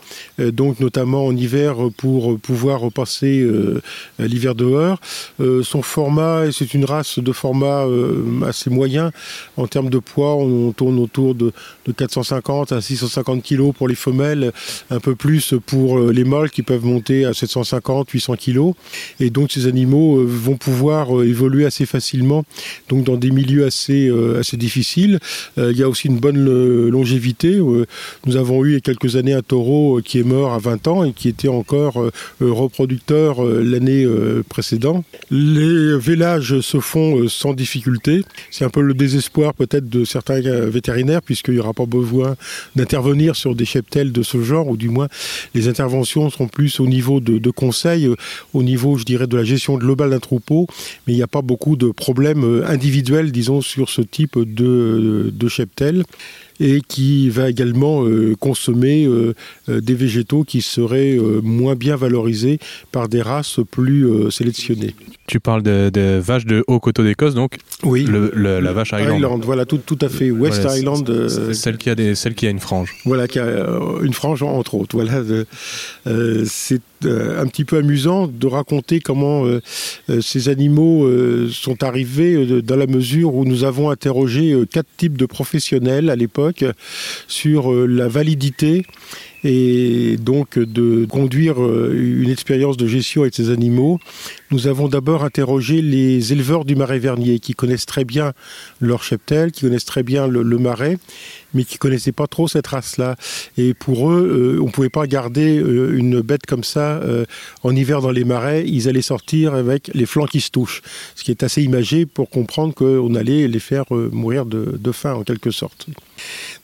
donc notamment en hiver pour pouvoir passer euh, l'hiver dehors. Euh, son format, c'est une race de format euh, assez moyen. En termes de poids, on, on tourne autour de, de quatre cent cinquante à six cent cinquante kilos pour les femelles, un peu plus pour les mâles qui peuvent monter à sept cent cinquante à huit cents kilos. Et donc ces animaux vont pouvoir évoluer assez facilement, donc dans des milieux assez, euh, assez difficiles. Euh, il y a aussi une bonne longévité. Nous avons eu il y a quelques années un taureau qui est mort à vingt ans et qui était encore euh, reproducteur euh, l'année euh, précédente. Les vélages se font euh, sans difficulté. C'est un peu le désespoir peut-être de certains euh, vétérinaires, puisqu'il n'y aura pas besoin d'intervenir sur des cheptels de ce genre, ou du moins les interventions seront plus au niveau de, de conseils, euh, au niveau, je dirais, de la gestion globale d'un troupeau, mais il n'y a pas beaucoup de problèmes euh, individuels, disons, sur ce type de, de cheptel, et qui va également euh, consommer euh, euh, des végétaux qui seraient euh, moins bien valorisés par des races plus euh, sélectionnées. Tu parles de, de vaches de Haut-Coteau d'Écosse, donc oui, le, le, la vache Highland. Highland, voilà, tout, tout à fait, West voilà, Highland. C'est, c'est, c'est celle, qui a des, celle qui a une frange. Voilà, qui a euh, une frange, entre autres. Voilà, de, euh, c'est euh, un petit peu amusant de raconter comment euh, euh, ces animaux euh, sont arrivés euh, dans la mesure où nous avons interrogé euh, quatre types de professionnels à l'époque sur euh, la validité et donc de conduire une expérience de gestion avec ces animaux. Nous avons d'abord interrogé les éleveurs du Marais Vernier, qui connaissent très bien leur cheptel, qui connaissent très bien le, le marais, mais qui ne connaissaient pas trop cette race-là. Et pour eux, euh, on ne pouvait pas garder euh, une bête comme ça euh, en hiver dans les marais. Ils allaient sortir avec les flancs qui se touchent, ce qui est assez imagé pour comprendre qu'on allait les faire euh, mourir de, de faim, en quelque sorte.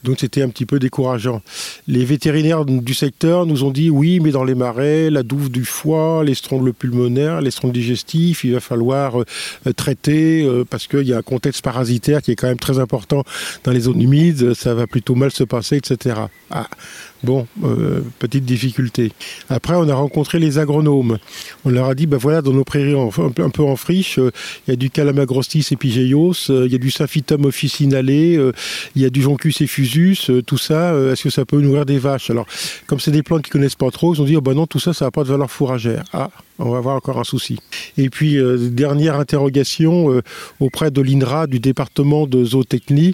Donc c'était un petit peu décourageant. Les vétérinaires du secteur nous ont dit oui, mais dans les marais, la douve du foie, les strongles pulmonaires, les strongles digestifs, il va falloir euh, traiter euh, parce qu'il y a un contexte parasitaire qui est quand même très important dans les zones humides, ça va plutôt mal se passer, et cetera. Ah, bon, euh, petite difficulté. Après, on a rencontré les agronomes. On leur a dit, ben voilà, dans nos prairies en, un peu en friche, il euh, y a du Calamagrostis epigeios, il euh, y a du Symphytum officinale, il euh, y a du Joncus effusus, euh, tout ça, euh, est-ce que ça peut nourrir des vaches ? Alors, comme c'est des plantes qu'ils ne connaissent pas trop, ils ont dit, oh ben non, tout ça, ça n'a pas de valeur fourragère. Ah, on va avoir encore un souci. Et puis, euh, dernière interrogation euh, auprès de l'I N R A du département de zootechnie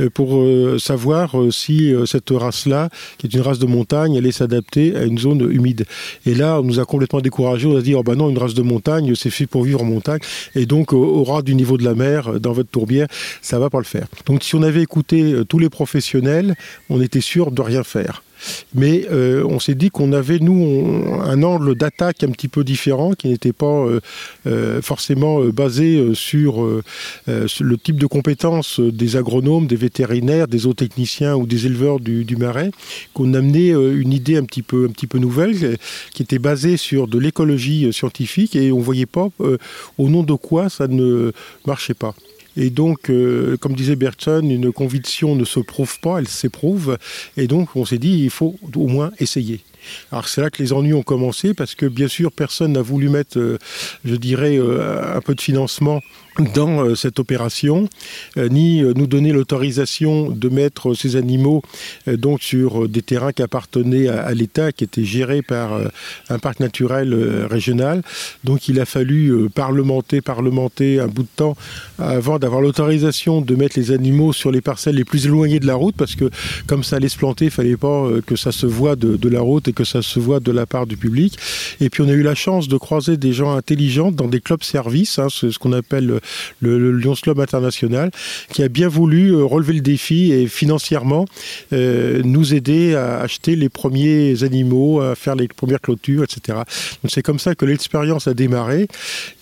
euh, pour euh, savoir euh, si euh, cette race-là, qui est une race de montagne, allait s'adapter à une zone humide. Et là, on nous a complètement découragés. On a dit, oh ben non, une race de montagne, c'est fait pour vivre en montagne. Et donc, euh, au ras du niveau de la mer, dans votre tourbière, ça ne va pas le faire. Donc, si on avait écouté euh, tous les professionnels, on était sûr de rien faire. Mais euh, on s'est dit qu'on avait, nous, on, un angle d'attaque un petit peu différent qui n'était pas euh, euh, forcément euh, basé euh, sur, euh, euh, sur le type de compétences des agronomes, des vétérinaires, des zootechniciens ou des éleveurs du, du Marais, qu'on amenait euh, une idée un petit peu, un petit peu nouvelle qui était basée sur de l'écologie scientifique et on ne voyait pas euh, au nom de quoi ça ne marchait pas. Et donc, euh, comme disait Bergson, une conviction ne se prouve pas, elle s'éprouve. Et donc, on s'est dit, il faut au moins essayer. Alors c'est là que les ennuis ont commencé parce que bien sûr personne n'a voulu mettre, euh, je dirais, euh, un peu de financement dans euh, cette opération, euh, ni euh, nous donner l'autorisation de mettre euh, ces animaux euh, donc sur euh, des terrains qui appartenaient à, à l'État, qui étaient gérés par euh, un parc naturel euh, régional. Donc il a fallu euh, parlementer, parlementer un bout de temps avant d'avoir l'autorisation de mettre les animaux sur les parcelles les plus éloignées de la route parce que comme ça allait se planter, il ne fallait pas euh, que ça se voie de, de la route et que ça se voit de la part du public. Et puis on a eu la chance de croiser des gens intelligents dans des clubs-services, hein, ce, ce qu'on appelle le, le, le Lions Club International, qui a bien voulu relever le défi et financièrement euh, nous aider à acheter les premiers animaux, à faire les premières clôtures, et cetera. Donc c'est comme ça que l'expérience a démarré.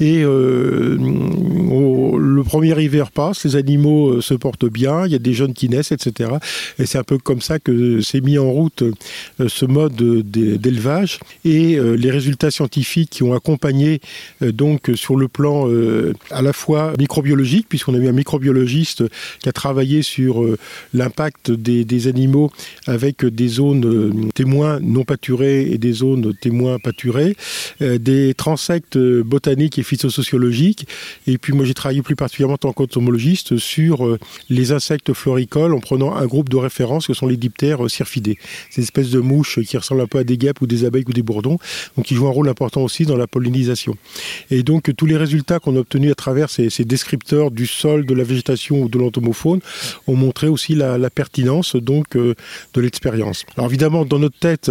Et euh, on, le premier hiver passe, les animaux se portent bien, il y a des jeunes qui naissent, et cetera. Et c'est un peu comme ça que s'est mis en route euh, ce mode de d'élevage et euh, les résultats scientifiques qui ont accompagné euh, donc euh, sur le plan euh, à la fois microbiologique, puisqu'on a eu un microbiologiste qui a travaillé sur euh, l'impact des, des animaux avec des zones euh, témoins non pâturées et des zones témoins pâturées, euh, des transectes euh, botaniques et phytosociologiques, et puis moi j'ai travaillé plus particulièrement en tant qu'entomologiste sur euh, les insectes floricoles en prenant un groupe de référence que sont les diptères euh, cirfidés, ces espèces de mouches qui ressemblent un peu à des guêpes ou des abeilles ou des bourdons, donc qui jouent un rôle important aussi dans la pollinisation. Et donc tous les résultats qu'on a obtenus à travers ces, ces descripteurs du sol, de la végétation ou de l'entomofaune ont montré aussi la, la pertinence donc euh, de l'expérience. Alors évidemment dans notre tête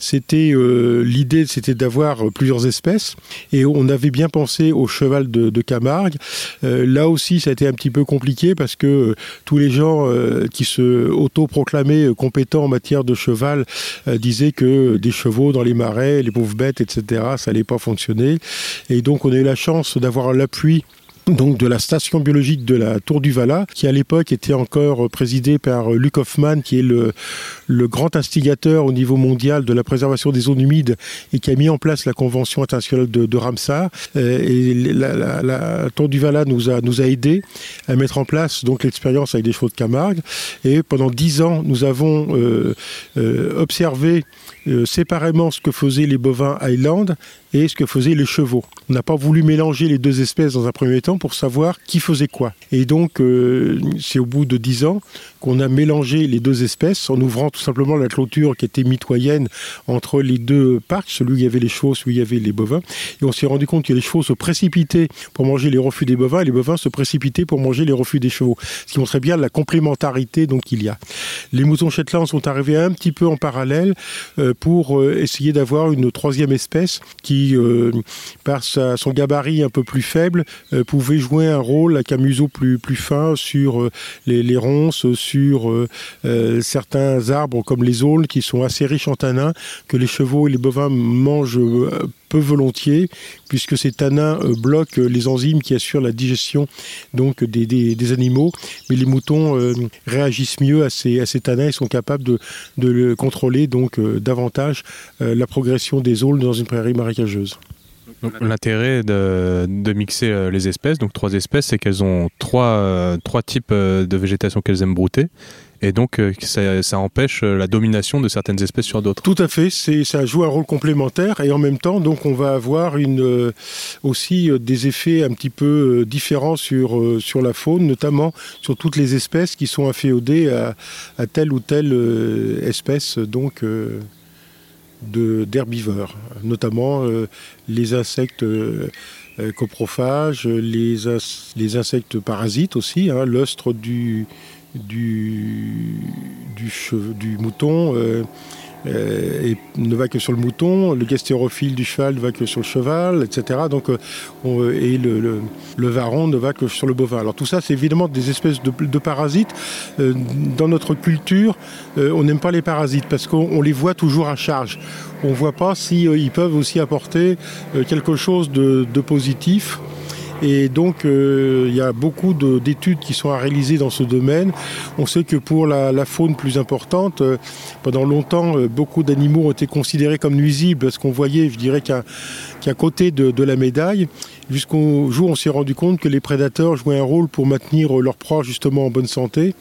c'était euh, l'idée c'était d'avoir plusieurs espèces et on avait bien pensé au cheval de, de Camargue. Euh, là aussi ça a été un petit peu compliqué parce que euh, tous les gens euh, qui se autoproclamaient euh, compétents en matière de cheval euh, disaient que que des chevaux dans les marais, les pauvres bêtes, et cetera, ça n'allait pas fonctionner. Et donc, on a eu la chance d'avoir l'appui donc de la station biologique de la Tour du Valat, qui à l'époque était encore présidée par Luc Hoffmann, qui est le, le grand instigateur au niveau mondial de la préservation des zones humides et qui a mis en place la Convention internationale de, de Ramsar. Euh, et la, la, la Tour du Valat nous a, nous a aidés à mettre en place donc, l'expérience avec des chevaux de Camargue. Et pendant dix ans, nous avons euh, euh, observé euh, séparément ce que faisaient les bovins Highland et ce que faisaient les chevaux. On n'a pas voulu mélanger les deux espèces dans un premier temps pour savoir qui faisait quoi. Et donc, euh, c'est au bout de dix ans qu'on a mélangé les deux espèces en ouvrant tout simplement la clôture qui était mitoyenne entre les deux parcs, celui où il y avait les chevaux, celui où il y avait les bovins. Et on s'est rendu compte que les chevaux se précipitaient pour manger les refus des bovins et les bovins se précipitaient pour manger les refus des chevaux. Ce qui montrait bien la complémentarité donc, qu'il y a. Les moutons Shetland sont arrivés un petit peu en parallèle euh, pour euh, essayer d'avoir une troisième espèce qui Euh, par sa, son gabarit un peu plus faible, euh, pouvait jouer un rôle avec un museau plus, plus fin sur euh, les, les ronces, sur euh, euh, certains arbres comme les aules qui sont assez riches en tanins, que les chevaux et les bovins mangent euh, peu volontiers, puisque ces tanins euh, bloquent les enzymes qui assurent la digestion donc, des, des, des animaux. Mais les moutons euh, réagissent mieux à ces, à ces tanins et sont capables de, de le contrôler donc, euh, davantage euh, la progression des aules dans une prairie marécageuse. Donc, l'intérêt de, de mixer les espèces, donc trois espèces, c'est qu'elles ont trois, trois types de végétation qu'elles aiment brouter. Et donc, ça, ça empêche la domination de certaines espèces sur d'autres. Tout à fait, c'est, ça joue un rôle complémentaire et en même temps, donc, on va avoir une, euh, aussi euh, des effets un petit peu euh, différents sur, euh, sur la faune, notamment sur toutes les espèces qui sont inféodées à, à telle ou telle euh, espèce, donc... Euh d'herbivores, notamment euh, les insectes euh, coprophages, les, ins les insectes parasites aussi, hein, l'ostre du, du, du, du mouton euh, euh, et ne va que sur le mouton, le gastérophile du cheval ne va que sur le cheval, et cetera. Donc, euh, on, et le, le, le varan ne va que sur le bovin. Alors tout ça, c'est évidemment des espèces de, de parasites. Euh, dans notre culture, euh, on n'aime pas les parasites parce qu'on les voit toujours à charge. On ne voit pas si euh, ils peuvent aussi apporter euh, quelque chose de, de positif. Et donc, il euh, y a beaucoup d'études qui sont à réaliser dans ce domaine. On sait que pour la, la faune plus importante, euh, pendant longtemps, euh, beaucoup d'animaux ont été considérés comme nuisibles parce qu'on voyait, je dirais, qu'un qu'un côté de, de la médaille. Jusqu'au jour où on s'est rendu compte que les prédateurs jouaient un rôle pour maintenir euh, leurs proies justement en bonne santé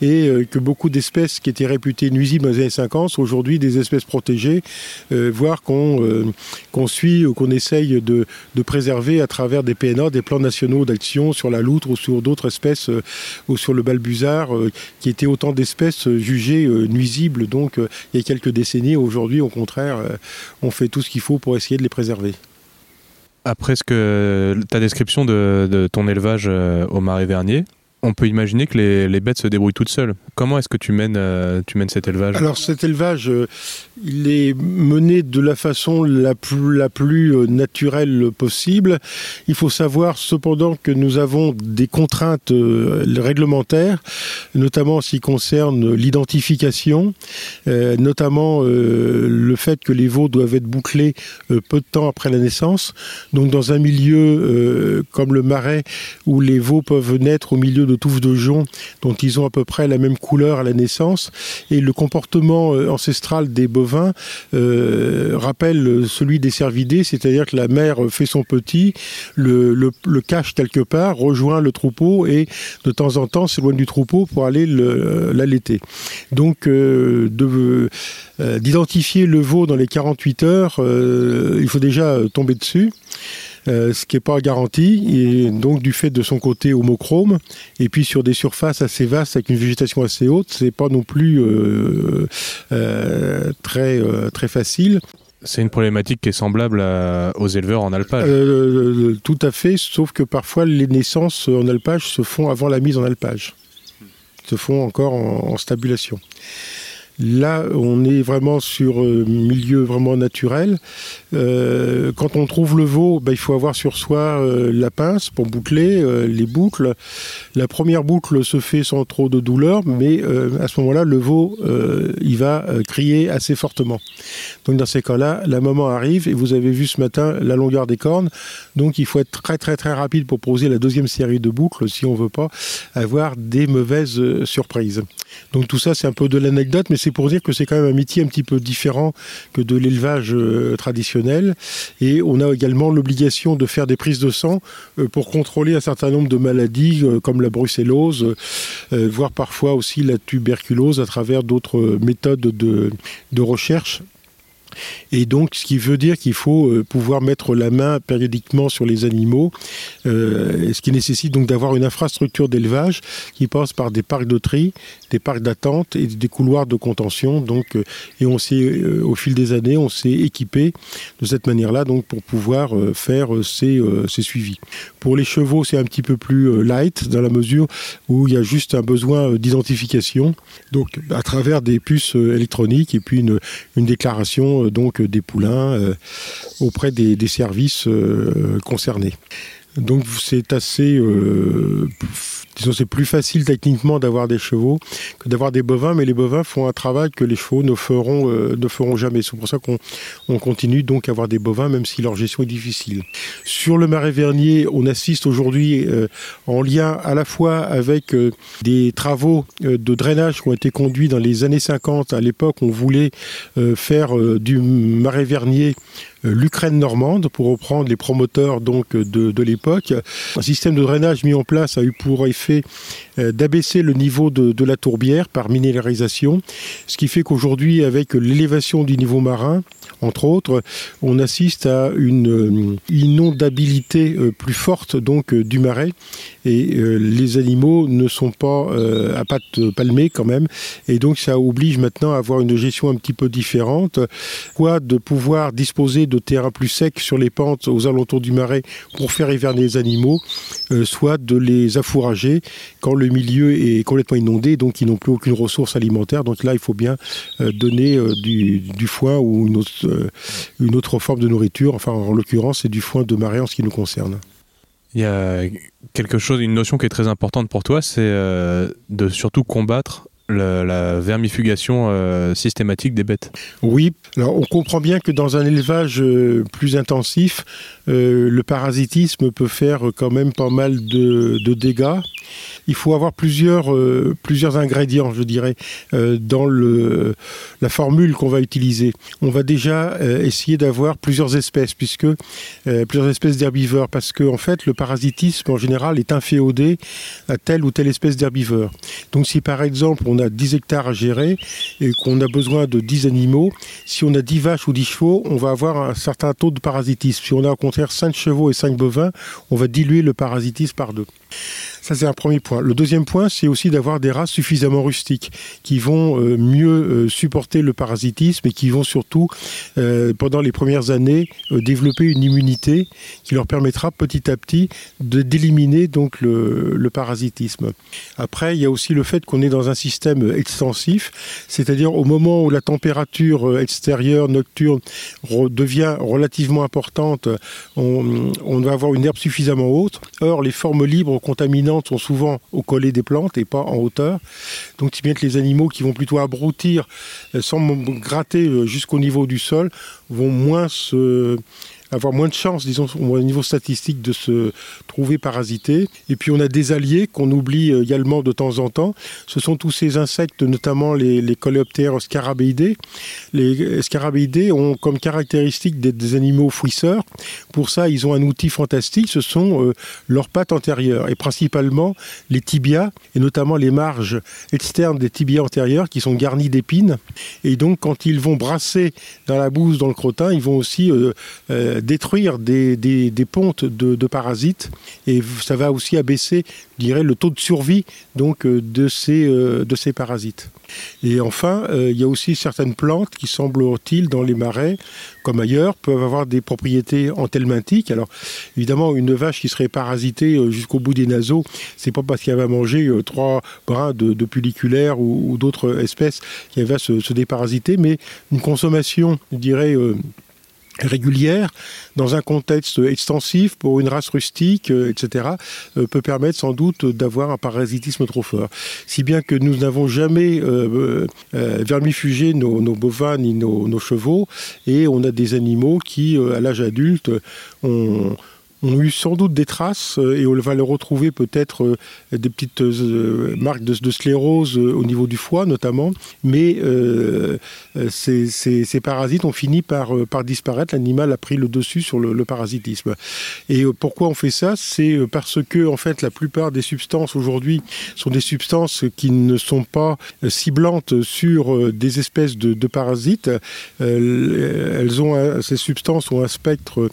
et euh, que beaucoup d'espèces qui étaient réputées nuisibles dans les années cinquante sont aujourd'hui des espèces protégées, euh, voire qu'on euh, qu'on suit ou qu'on essaye de, de préserver à travers des P N A, des plans nationaux d'action sur la loutre ou sur d'autres espèces euh, ou sur le balbuzard euh, qui étaient autant d'espèces jugées euh, nuisibles donc euh, il y a quelques décennies. Aujourd'hui au contraire euh, on fait tout ce qu'il faut pour essayer de les préserver. Après ce que, ta description de, de ton élevage euh, au Marais Vernier, on peut imaginer que les, les bêtes se débrouillent toutes seules. Comment est-ce que tu mènes, euh, tu mènes cet élevage ? Alors cet élevage, euh, il est mené de la façon la plus, la plus euh, naturelle possible. Il faut savoir cependant que nous avons des contraintes euh, réglementaires, notamment en ce qui concerne l'identification, euh, notamment euh, le fait que les veaux doivent être bouclés euh, peu de temps après la naissance. Donc dans un milieu euh, comme le Marais, où les veaux peuvent naître au milieu de de touffes de jonc dont ils ont à peu près la même couleur à la naissance, et le comportement ancestral des bovins euh, rappelle celui des cervidés, c'est-à-dire que la mère fait son petit, le, le, le cache quelque part, rejoint le troupeau et de temps en temps s'éloigne du troupeau pour aller l'allaiter. Donc euh, d'identifier euh, le veau dans les quarante-huit heures, euh, il faut déjà tomber dessus. Euh, ce qui n'est pas garanti, et donc du fait de son côté homochrome, et puis sur des surfaces assez vastes avec une végétation assez haute, c'est pas non plus euh, euh, très, euh, très facile. C'est une problématique qui est semblable à, aux éleveurs en alpage. Euh, tout à fait, sauf que parfois les naissances en alpage se font avant la mise en alpage, se font encore en, en stabulation. Là, on est vraiment sur un euh, milieu vraiment naturel. Euh, quand on trouve le veau, bah, il faut avoir sur soi euh, la pince pour boucler euh, les boucles. La première boucle se fait sans trop de douleur, mais euh, à ce moment-là, le veau, euh, il va euh, crier assez fortement. Donc dans ces cas-là, la maman arrive, et vous avez vu ce matin la longueur des cornes. Donc il faut être très très très rapide pour poser la deuxième série de boucles, si on ne veut pas avoir des mauvaises euh, surprises. Donc tout ça, c'est un peu de l'anecdote, mais c'est pour dire que c'est quand même un métier un petit peu différent que de l'élevage euh, traditionnel, et on a également l'obligation de faire des prises de sang euh, pour contrôler un certain nombre de maladies euh, comme la brucellose, euh, voire parfois aussi la tuberculose à travers d'autres méthodes de, de recherche. Et donc ce qui veut dire qu'il faut pouvoir mettre la main périodiquement sur les animaux, euh, ce qui nécessite donc d'avoir une infrastructure d'élevage qui passe par des parcs de tri, des parcs d'attente et des couloirs de contention. Donc, et on s'est, euh, au fil des années, on s'est équipé de cette manière-là donc, pour pouvoir euh, faire euh, ces, euh, ces suivis. Pour les chevaux, c'est un petit peu plus euh, light dans la mesure où il y a juste un besoin euh, d'identification, donc à travers des puces euh, électroniques et puis une, une déclaration donc des poulains euh, auprès des, des services euh, concernés. Donc c'est assez, euh, disons c'est plus facile techniquement d'avoir des chevaux que d'avoir des bovins, mais les bovins font un travail que les chevaux ne feront, euh, ne feront jamais. C'est pour ça qu'on on continue donc à avoir des bovins, même si leur gestion est difficile. Sur le Marais Vernier, on assiste aujourd'hui euh, en lien à la fois avec euh, des travaux euh, de drainage qui ont été conduits dans les années cinquante. À l'époque, on voulait euh, faire euh, du Marais Vernier l'Ukraine normande, pour reprendre les promoteurs donc de, de l'époque. Un système de drainage mis en place a eu pour effet d'abaisser le niveau de, de la tourbière par minéralisation, ce qui fait qu'aujourd'hui, avec l'élévation du niveau marin, Entre autres, on assiste à une inondabilité plus forte donc du marais et euh, les animaux ne sont pas euh, à pattes palmées quand même, et donc ça oblige maintenant à avoir une gestion un petit peu différente, quoi de pouvoir disposer de terrains plus secs sur les pentes aux alentours du marais pour faire hiverner les animaux, euh, soit de les affourager quand le milieu est complètement inondé, donc ils n'ont plus aucune ressource alimentaire. Donc là il faut bien euh, donner euh, du, du foin ou une autre, euh, une autre forme de nourriture, enfin en l'occurrence c'est du foin de marais en ce qui nous concerne. Il y a quelque chose, une notion qui est très importante pour toi, c'est euh, de surtout combattre la, la vermifugation euh, systématique des bêtes. Oui, alors on comprend bien que dans un élevage euh, plus intensif, euh, le parasitisme peut faire quand même pas mal de, de dégâts. Il faut avoir plusieurs, euh, plusieurs ingrédients, je dirais, euh, dans le, la formule qu'on va utiliser. On va déjà euh, essayer d'avoir plusieurs espèces, puisque euh, plusieurs espèces d'herbivores, parce que en fait, le parasitisme en général est inféodé à telle ou telle espèce d'herbivore. Donc, si par exemple on a dix hectares à gérer et qu'on a besoin de dix animaux, si on a dix vaches ou dix chevaux, on va avoir un certain taux de parasitisme. Si on a au contraire cinq chevaux et cinq bovins, on va diluer le parasitisme par deux. Ça, c'est un premier point. Le deuxième point, c'est aussi d'avoir des races suffisamment rustiques qui vont euh, mieux euh, supporter le parasitisme et qui vont surtout, euh, pendant les premières années, euh, développer une immunité qui leur permettra petit à petit de, d'éliminer donc, le, le parasitisme. Après, il y a aussi le fait qu'on est dans un système extensif, c'est-à-dire au moment où la température extérieure, nocturne, devient relativement importante, on, on va avoir une herbe suffisamment haute. Or, les formes libres contaminantes sont souvent au collet des plantes et pas en hauteur. Donc si bien que les animaux qui vont plutôt abroutir sans gratter jusqu'au niveau du sol vont moins se... avoir moins de chances, disons, au niveau statistique, de se trouver parasité. Et puis on a des alliés qu'on oublie également de temps en temps. Ce sont tous ces insectes, notamment les, les coléoptères scarabéidés. Les scarabéidés ont comme caractéristique d'être des animaux fouisseurs. Pour ça, ils ont un outil fantastique, ce sont euh, leurs pattes antérieures, et principalement les tibias, et notamment les marges externes des tibias antérieurs, qui sont garnies d'épines. Et donc, quand ils vont brasser dans la bouse, dans le crottin, ils vont aussi... Euh, euh, détruire des, des, des pontes de, de parasites, et ça va aussi abaisser, je dirais, le taux de survie donc, de, ces, euh, de ces parasites. Et enfin, euh, il y a aussi certaines plantes qui, semble-t-il, dans les marais, comme ailleurs, peuvent avoir des propriétés anthelmintiques. Alors, évidemment, une vache qui serait parasitée jusqu'au bout des naseaux, c'est pas parce qu'elle va manger euh, trois brins de, de pelliculaires ou, ou d'autres espèces qu'elle va se, se déparasiter, mais une consommation, je dirais... Euh, régulière, dans un contexte extensif, pour une race rustique, et cetera, peut permettre sans doute d'avoir un parasitisme trop fort. Si bien que nous n'avons jamais euh, euh, vermifugé nos, nos bovins ni nos, nos chevaux, et on a des animaux qui, à l'âge adulte, ont... ont eu sans doute des traces, et on va le retrouver peut-être des petites marques de, de sclérose au niveau du foie notamment, mais euh, ces, ces, ces parasites ont fini par, par disparaître, l'animal a pris le dessus sur le, le parasitisme. Et pourquoi on fait ça? C'est parce que en fait la plupart des substances aujourd'hui sont des substances qui ne sont pas ciblantes sur des espèces de, de parasites. Elles ont un, ces substances ont un spectre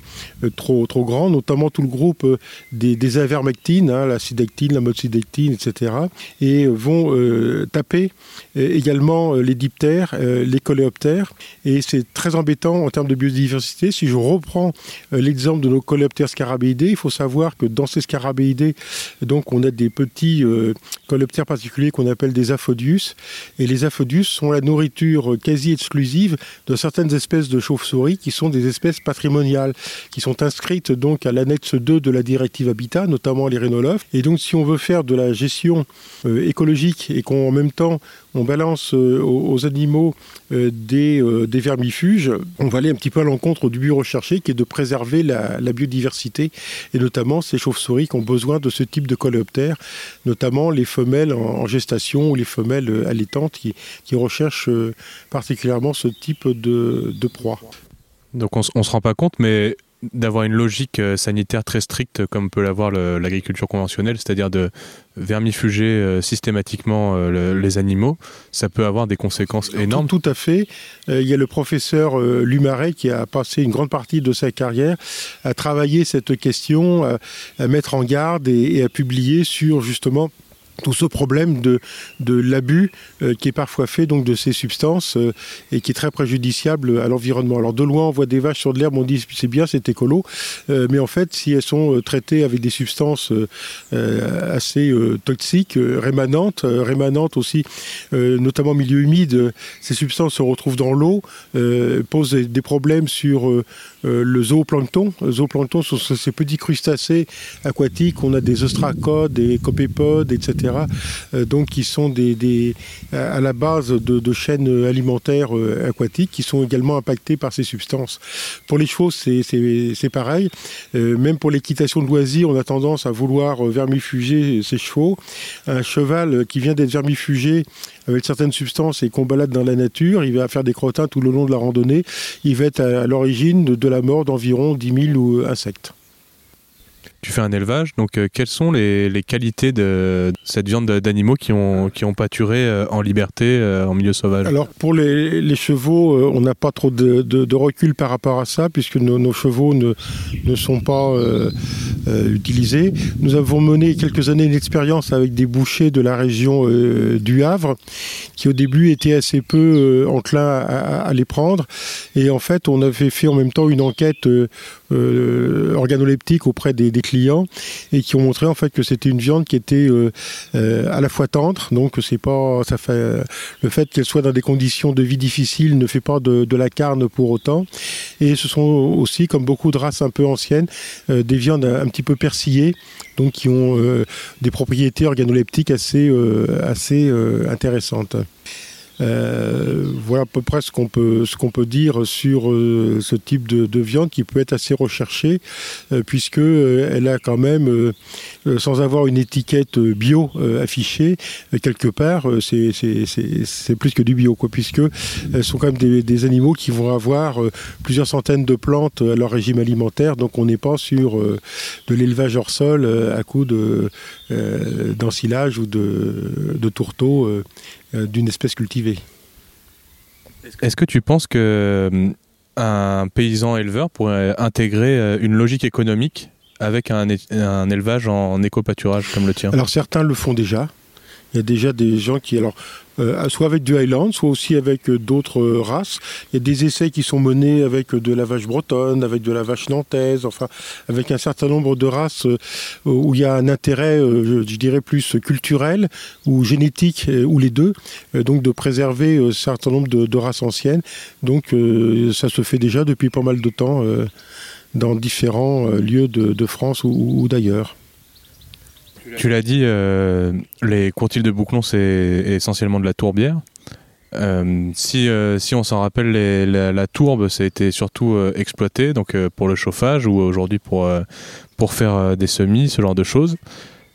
trop, trop grand, notamment tout le groupe des, des avermectines, hein, la cidectine, la moxidectine, et cetera, et vont euh, taper euh, également les diptères, euh, les coléoptères, et c'est très embêtant en termes de biodiversité. Si je reprends euh, l'exemple de nos coléoptères scarabéidés, il faut savoir que dans ces scarabéidés, donc, on a des petits euh, coléoptères particuliers qu'on appelle des aphodius, et les aphodius sont la nourriture quasi exclusive de certaines espèces de chauves-souris qui sont des espèces patrimoniales, qui sont inscrites donc à la l'annexe deux de la directive Habitat, notamment les rhinolophes. Et donc, si on veut faire de la gestion euh, écologique et qu'en même temps, on balance euh, aux, aux animaux euh, des, euh, des vermifuges, on va aller un petit peu à l'encontre du but recherché, qui est de préserver la, la biodiversité, et notamment ces chauves-souris qui ont besoin de ce type de coléoptères, notamment les femelles en, en gestation ou les femelles euh, allaitantes qui, qui recherchent euh, particulièrement ce type de, de proie. Donc, on ne se rend pas compte, mais... d'avoir une logique sanitaire très stricte comme peut l'avoir le, l'agriculture conventionnelle, c'est-à-dire de vermifuger euh, systématiquement euh, le, les animaux, ça peut avoir des conséquences énormes. Tout, tout à fait. Euh, il y a le professeur euh, Lumaret qui a passé une grande partie de sa carrière à travailler cette question, à, à mettre en garde et, et à publier sur justement tout ce problème de, de l'abus euh, qui est parfois fait donc, de ces substances euh, et qui est très préjudiciable à l'environnement. Alors de loin, on voit des vaches sur de l'herbe, on dit c'est bien, c'est écolo, euh, mais en fait, si elles sont euh, traitées avec des substances euh, assez euh, toxiques, euh, rémanentes, euh, rémanentes aussi, euh, notamment au milieu humide, euh, ces substances se retrouvent dans l'eau, euh, posent des problèmes sur euh, euh, le zooplancton. Le zooplancton sont ces petits crustacés aquatiques, on a des ostracodes, des copépodes, et cetera donc qui sont des, des, à la base de, de chaînes alimentaires aquatiques qui sont également impactées par ces substances. Pour les chevaux, c'est, c'est, c'est pareil. Euh, même pour l'équitation de loisirs, on a tendance à vouloir vermifuger ses chevaux. Un cheval qui vient d'être vermifugé avec certaines substances et qu'on balade dans la nature, il va faire des crottins tout le long de la randonnée. Il va être à, à l'origine de, de la mort d'environ dix mille insectes. Tu fais un élevage, donc euh, quelles sont les, les qualités de cette viande d'animaux qui ont, qui ont pâturé euh, en liberté, euh, en milieu sauvage ? Alors pour les, les chevaux, euh, on n'a pas trop de, de, de recul par rapport à ça, puisque nos, nos chevaux ne, ne sont pas euh, euh, utilisés. Nous avons mené quelques années une expérience avec des bouchers de la région euh, du Havre, qui au début étaient assez peu euh, enclins à, à, à les prendre. Et en fait, on avait fait en même temps une enquête euh, euh, organoleptique auprès des, des clients et qui ont montré en fait que c'était une viande qui était euh, euh, à la fois tendre, donc c'est pas ça fait euh, le fait qu'elle soit dans des conditions de vie difficiles ne fait pas de, de la carne pour autant, et ce sont aussi comme beaucoup de races un peu anciennes euh, des viandes un, un petit peu persillées, donc qui ont euh, des propriétés organoleptiques assez euh, assez euh, intéressantes. Euh, voilà à peu près ce qu'on peut, ce qu'on peut dire sur euh, ce type de, de viande qui peut être assez recherchée euh, puisque euh, elle a quand même euh, euh, sans avoir une étiquette bio euh, affichée euh, quelque part euh, c'est, c'est, c'est, c'est plus que du bio quoi, puisque elles sont quand même des, des animaux qui vont avoir euh, plusieurs centaines de plantes à leur régime alimentaire, donc on n'est pas sur euh, de l'élevage hors sol euh, à coup de, euh, d'ensilage ou de, de tourteaux euh, d'une espèce cultivée. Est-ce que tu penses qu'un paysan éleveur pourrait intégrer une logique économique avec un, un élevage en éco-pâturage comme le tien ? Alors certains le font déjà. Il y a déjà des gens qui... Alors, Euh, soit avec du Highland, soit aussi avec euh, d'autres euh, races. Il y a des essais qui sont menés avec euh, de la vache bretonne, avec de la vache nantaise, enfin avec un certain nombre de races euh, où il y a un intérêt, euh, je, je dirais plus culturel ou génétique, euh, ou les deux, euh, donc de préserver euh, un certain nombre de, de races anciennes. Donc euh, ça se fait déjà depuis pas mal de temps euh, dans différents euh, lieux de, de France ou, ou d'ailleurs. Tu l'as dit, euh, les courtils de Bouquelon, c'est essentiellement de la tourbière. Euh, si, euh, si on s'en rappelle, les, la, la tourbe, ça a été surtout euh, exploité donc, euh, pour le chauffage ou aujourd'hui pour, euh, pour faire euh, des semis, ce genre de choses.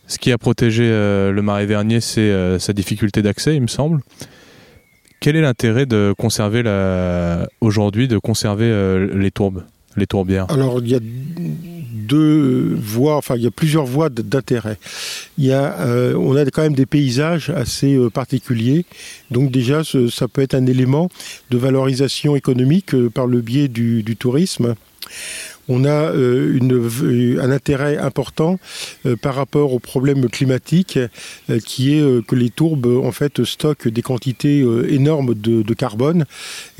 Ce qui a protégé euh, le Marais Vernier, c'est euh, sa difficulté d'accès, il me semble. Quel est l'intérêt de conserver la, aujourd'hui, de conserver euh, les tourbes, les tourbières ? Alors, il y a... deux voies, enfin il y a plusieurs voies d'intérêt. Il y a, euh, on a quand même des paysages assez euh, particuliers, donc déjà ce, ça peut être un élément de valorisation économique euh, par le biais du, du tourisme. On a euh, une, un intérêt important euh, par rapport au problème climatique euh, qui est euh, que les tourbes en fait stockent des quantités euh, énormes de, de carbone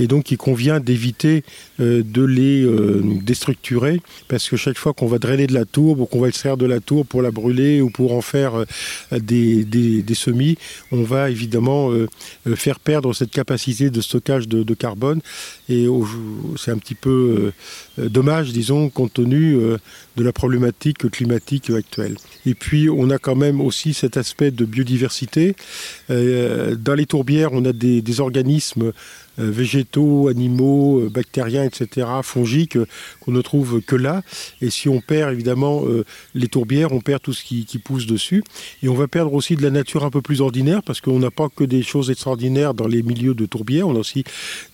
et donc il convient d'éviter euh, de les euh, déstructurer parce que chaque fois qu'on va drainer de la tourbe ou qu'on va extraire de la tourbe pour la brûler ou pour en faire euh, des, des, des semis, on va évidemment euh, faire perdre cette capacité de stockage de, de carbone et au, c'est un petit peu euh, dommage, disons, compte tenu euh, de la problématique climatique actuelle. Et puis on a quand même aussi cet aspect de biodiversité. Euh, dans les tourbières, on a des, des organismes euh, végétaux, animaux, euh, bactériens, et cetera, fongiques, euh, qu'on ne trouve que là. Et si on perd évidemment euh, les tourbières, on perd tout ce qui, qui pousse dessus. Et on va perdre aussi de la nature un peu plus ordinaire, parce qu'on n'a pas que des choses extraordinaires dans les milieux de tourbières, on a aussi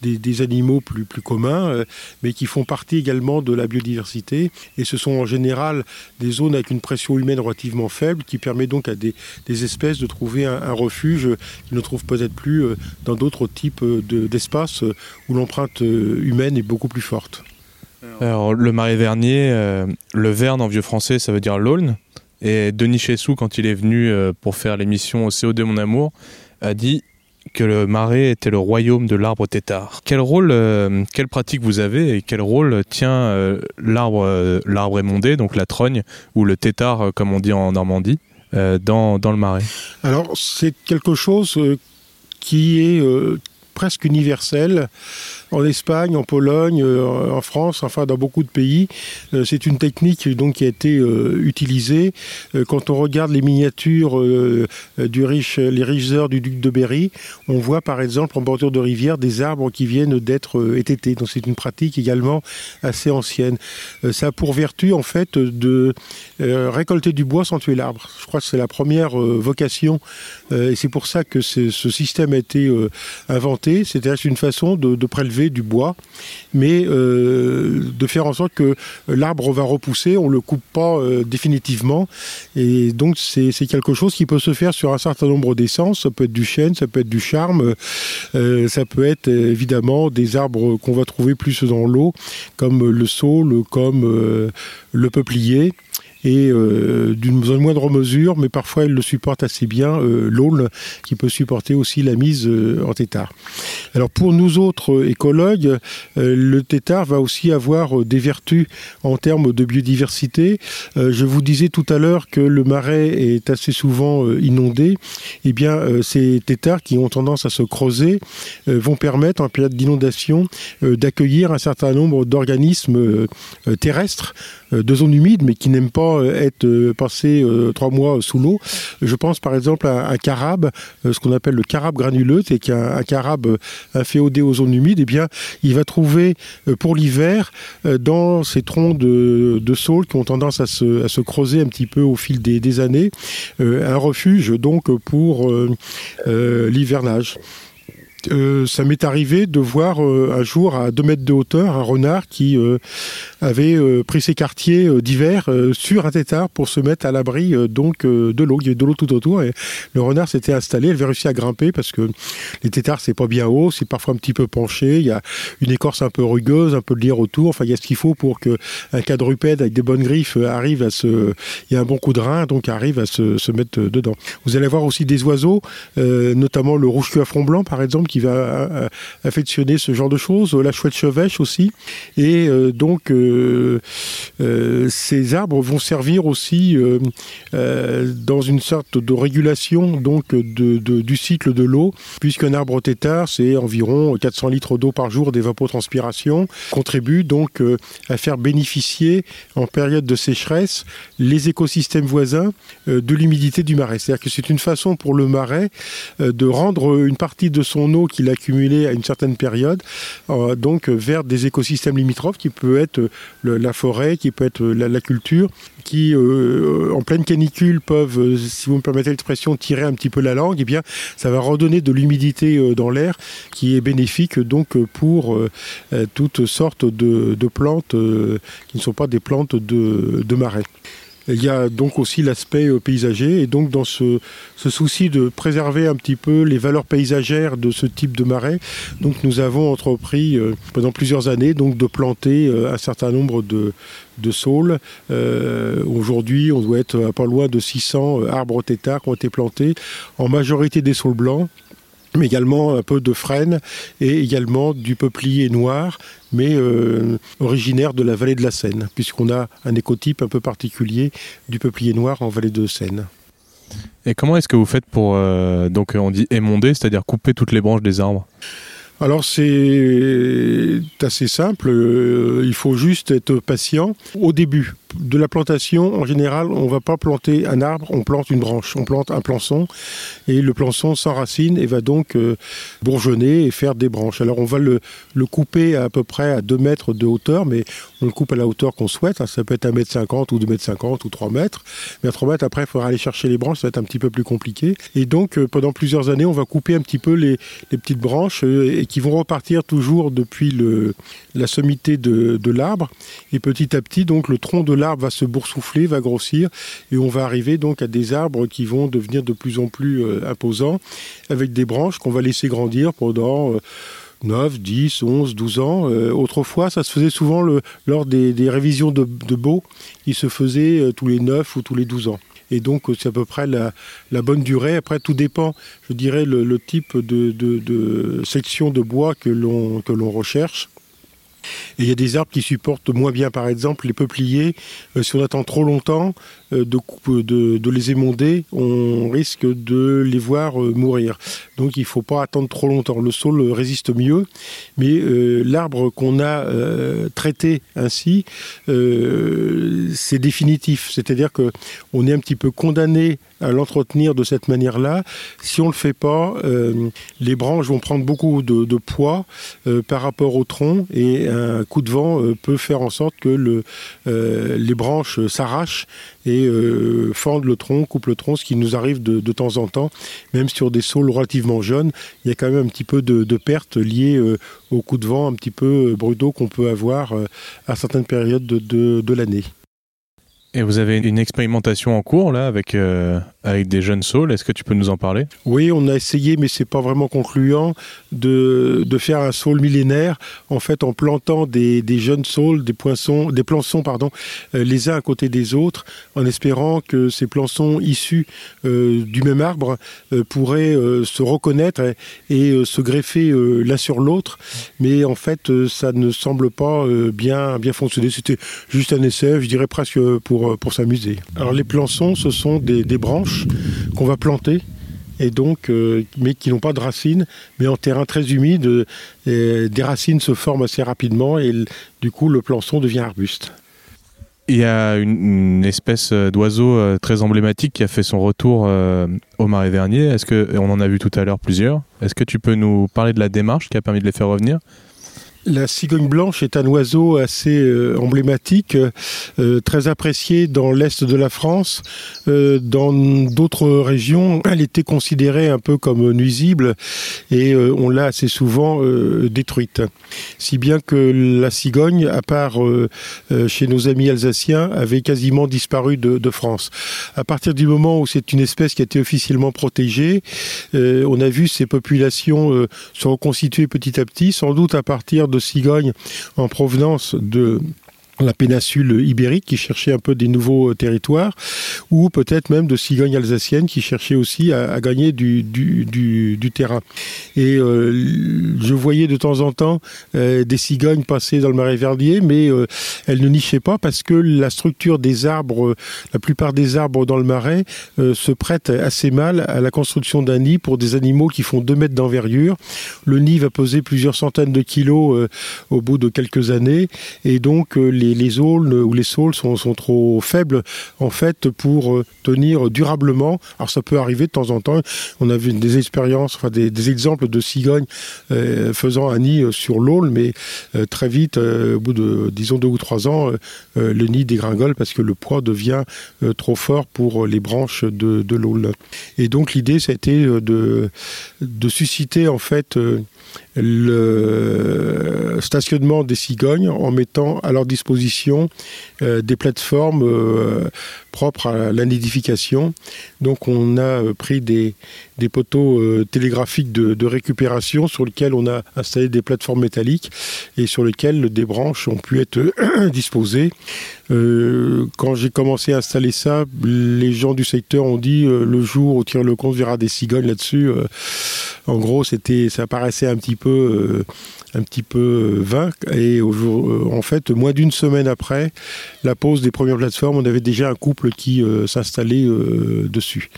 des, des animaux plus, plus communs, euh, mais qui font partie également de la biodiversité. Et ce sont en général des zones avec une pression humaine relativement faible, qui permet donc à des, des espèces de trouver un, un refuge qu'ils ne trouvent peut-être plus dans d'autres types de, d'espaces où l'empreinte humaine est beaucoup plus forte. Alors, le Marais Vernier, euh, le Verne en vieux français, ça veut dire l'Aulne. Et Denis Chessou, quand il est venu euh, pour faire l'émission au C O deux Mon Amour, a dit que le marais était le royaume de l'arbre tétard. Quel rôle, euh, quelle pratique vous avez et quel rôle tient euh, l'arbre, euh, l'arbre émondé, donc la trogne, ou le tétard, euh, comme on dit en Normandie, euh, dans, dans le marais? Alors, c'est quelque chose euh, qui est euh, presque universel. En Espagne, en Pologne, euh, en France, enfin dans beaucoup de pays. Euh, c'est une technique donc, qui a été euh, utilisée. Euh, quand on regarde les miniatures euh, du riche, les riches heures du duc de Berry, on voit par exemple en bordure de rivière des arbres qui viennent d'être euh, étêtés. Donc c'est une pratique également assez ancienne. Euh, ça a pour vertu en fait de euh, récolter du bois sans tuer l'arbre. Je crois que c'est la première euh, vocation euh, et c'est pour ça que ce système a été euh, inventé. C'était une façon de, de prélever du bois, mais euh, de faire en sorte que l'arbre va repousser, on ne le coupe pas euh, définitivement, et donc c'est, c'est quelque chose qui peut se faire sur un certain nombre d'essences. Ça peut être du chêne, ça peut être du charme, euh, ça peut être évidemment des arbres qu'on va trouver plus dans l'eau, comme le saule, comme euh, le peuplier, et euh, d'une moindre mesure, mais parfois elle le supporte assez bien, euh, l'aulne, qui peut supporter aussi la mise euh, en tétard. Alors pour nous autres euh, écologues, euh, le tétard va aussi avoir euh, des vertus en termes de biodiversité. Euh, je vous disais tout à l'heure que le marais est assez souvent euh, inondé. Eh bien, euh, ces tétards qui ont tendance à se creuser euh, vont permettre, en période d'inondation, euh, d'accueillir un certain nombre d'organismes euh, euh, terrestres, euh, de zones humides, mais qui n'aiment pas être euh, passé euh, trois mois sous l'eau. Je pense par exemple à un carabe, euh, ce qu'on appelle le carabe granuleux, c'est qu'un un carabe inféodé aux zones humides, et eh bien il va trouver euh, pour l'hiver euh, dans ces troncs de, de saules qui ont tendance à se, à se creuser un petit peu au fil des, des années, euh, un refuge donc pour euh, euh, l'hivernage. Euh, ça m'est arrivé de voir euh, un jour à deux mètres de hauteur un renard qui euh, avait euh, pris ses quartiers euh, d'hiver euh, sur un tétard pour se mettre à l'abri euh, donc euh, de l'eau. Il y avait de l'eau tout autour et le renard s'était installé. Elle avait réussi à grimper parce que les tétards c'est pas bien haut, c'est parfois un petit peu penché, il y a une écorce un peu rugueuse, un peu de lierre autour, enfin il y a ce qu'il faut pour qu'un quadrupède avec des bonnes griffes arrive à se... il y a un bon coup de rein donc arrive à se, se mettre dedans. Vous allez voir aussi des oiseaux, euh, notamment le rouge-cul à front blanc par exemple, qui va affectionner ce genre de choses, la chouette chevêche aussi. Et euh, donc, euh, euh, ces arbres vont servir aussi euh, euh, dans une sorte de régulation donc, de, de, du cycle de l'eau, puisqu'un arbre tétard, c'est environ quatre cents litres d'eau par jour d'évapotranspiration, contribue donc euh, à faire bénéficier en période de sécheresse les écosystèmes voisins euh, de l'humidité du marais. C'est-à-dire que c'est une façon pour le marais euh, de rendre une partie de son eau qu'il a accumulé à une certaine période, euh, donc vers des écosystèmes limitrophes qui peut être le, la forêt, qui peut être la, la culture, qui euh, en pleine canicule peuvent, euh, si vous me permettez l'expression, tirer un petit peu la langue. Et eh bien ça va redonner de l'humidité euh, dans l'air qui est bénéfique donc pour euh, toutes sortes de, de plantes euh, qui ne sont pas des plantes de, de marais. Il y a donc aussi l'aspect paysager et donc dans ce, ce souci de préserver un petit peu les valeurs paysagères de ce type de marais, donc nous avons entrepris euh, pendant plusieurs années donc de planter euh, un certain nombre de, de saules. Euh, aujourd'hui, on doit être à pas loin de six cents arbres tétards qui ont été plantés, en majorité des saules blancs, mais également un peu de frêne et également du peuplier noir, mais euh, originaire de la vallée de la Seine, puisqu'on a un écotype un peu particulier du peuplier noir en vallée de Seine. Et comment est-ce que vous faites pour, euh, donc on dit émonder, c'est-à-dire couper toutes les branches des arbres ? Alors c'est assez simple, il faut juste être patient au début. de la plantation, en général, on ne va pas planter un arbre, on plante une branche, on plante un plançon, et le plançon s'enracine et va donc euh, bourgeonner et faire des branches. Alors on va le, le couper à, à peu près à deux mètres de hauteur, mais on le coupe à la hauteur qu'on souhaite, hein, ça peut être un mètre cinquante ou deux mètres cinquante ou trois mètres, mais à trois mètres après il faudra aller chercher les branches, ça va être un petit peu plus compliqué. Et donc euh, pendant plusieurs années, on va couper un petit peu les, les petites branches euh, et qui vont repartir toujours depuis le, la sommité de, de l'arbre, et petit à petit donc le tronc de l'arbre va se boursoufler, va grossir, et on va arriver donc à des arbres qui vont devenir de plus en plus euh, imposants, avec des branches qu'on va laisser grandir pendant euh, neuf, dix, onze, douze ans. Euh, autrefois, ça se faisait souvent le, lors des, des révisions de, de baux, qui se faisaient euh, tous les neuf ou tous les douze ans. Et donc c'est à peu près la, la bonne durée. Après tout dépend, je dirais, le, le type de, de, de section de bois que l'on, que l'on recherche. Et il y a des arbres qui supportent moins bien, par exemple les peupliers. Euh, si on attend trop longtemps euh, de, de, de les émonder, on risque de les voir euh, mourir. Donc il ne faut pas attendre trop longtemps. Le saule résiste mieux, mais euh, l'arbre qu'on a euh, traité ainsi, euh, c'est définitif. C'est-à-dire qu'on est un petit peu condamné à l'entretenir de cette manière-là. Si on ne le fait pas, euh, les branches vont prendre beaucoup de, de poids euh, par rapport au tronc, et un coup de vent euh, peut faire en sorte que le, euh, les branches s'arrachent et euh, fendent le tronc, coupent le tronc, ce qui nous arrive de, de temps en temps. Même sur des saules relativement jeunes, il y a quand même un petit peu de, de pertes liées euh, au coup de vent un petit peu brutaux qu'on peut avoir euh, à certaines périodes de, de, de l'année. Et vous avez une expérimentation en cours là avec, euh, avec des jeunes saules, est-ce que tu peux nous en parler ? Oui, on a essayé, mais c'est pas vraiment concluant, de, de faire un saule millénaire, en fait en plantant des, des jeunes saules, des, poinçons, des plançons pardon, euh, les uns à côté des autres, en espérant que ces plançons issus euh, du même arbre euh, pourraient euh, se reconnaître et, et euh, se greffer euh, l'un sur l'autre, mais en fait euh, ça ne semble pas euh, bien, bien fonctionner. C'était juste un essai, je dirais presque pour Pour, pour s'amuser. Alors les plançons, ce sont des, des branches qu'on va planter, et donc, euh, mais qui n'ont pas de racines, mais en terrain très humide, euh, des racines se forment assez rapidement et du coup le plançon devient arbuste. Il y a une, une espèce d'oiseau très emblématique qui a fait son retour euh, au Marais Vernier. Est-ce que, on en a vu tout à l'heure plusieurs, est-ce que tu peux nous parler de la démarche qui a permis de les faire revenir ? La cigogne blanche est un oiseau assez euh, emblématique, euh, très apprécié dans l'est de la France. Euh, dans d'autres régions, elle était considérée un peu comme nuisible et euh, on l'a assez souvent euh, détruite. Si bien que la cigogne, à part euh, euh, chez nos amis alsaciens, avait quasiment disparu de, de France. À partir du moment où c'est une espèce qui a été officiellement protégée, euh, on a vu ces populations euh, se reconstituer petit à petit, sans doute à partir de cigognes en provenance de la péninsule ibérique qui cherchait un peu des nouveaux territoires, ou peut-être même de cigognes alsaciennes qui cherchaient aussi à, à gagner du, du, du, du terrain. Et euh, je voyais de temps en temps euh, des cigognes passer dans le Marais Vernier, mais euh, elles ne nichaient pas parce que la structure des arbres, la plupart des arbres dans le Marais euh, se prête assez mal à la construction d'un nid pour des animaux qui font deux mètres d'envergure. Le nid va peser plusieurs centaines de kilos euh, au bout de quelques années, et donc euh, les les aules ou les saules sont, sont trop faibles en fait pour tenir durablement. Alors ça peut arriver de temps en temps, on a vu des expériences, enfin des, des exemples de cigognes euh, faisant un nid sur l'aule, mais euh, très vite, euh, au bout de disons deux ou trois ans, euh, le nid dégringole parce que le poids devient euh, trop fort pour les branches de, de l'aule. Et donc l'idée c'était de, de susciter en fait euh, le stationnement des cigognes en mettant à leur disposition euh, des plateformes euh, propres à la nidification. Donc on a pris des, des poteaux euh, télégraphiques de, de récupération sur lesquels on a installé des plateformes métalliques et sur lesquelles des branches ont pu être disposées. Euh, quand j'ai commencé à installer ça, les gens du secteur ont dit euh, le jour où Thierry Leconte verra des cigognes là-dessus. Euh, en gros, c'était, ça paraissait un petit peu, euh, un petit peu vain. Et au jour, euh, en fait, moins d'une semaine après la pose des premières plateformes, on avait déjà un couple qui euh, s'installait euh, dessus.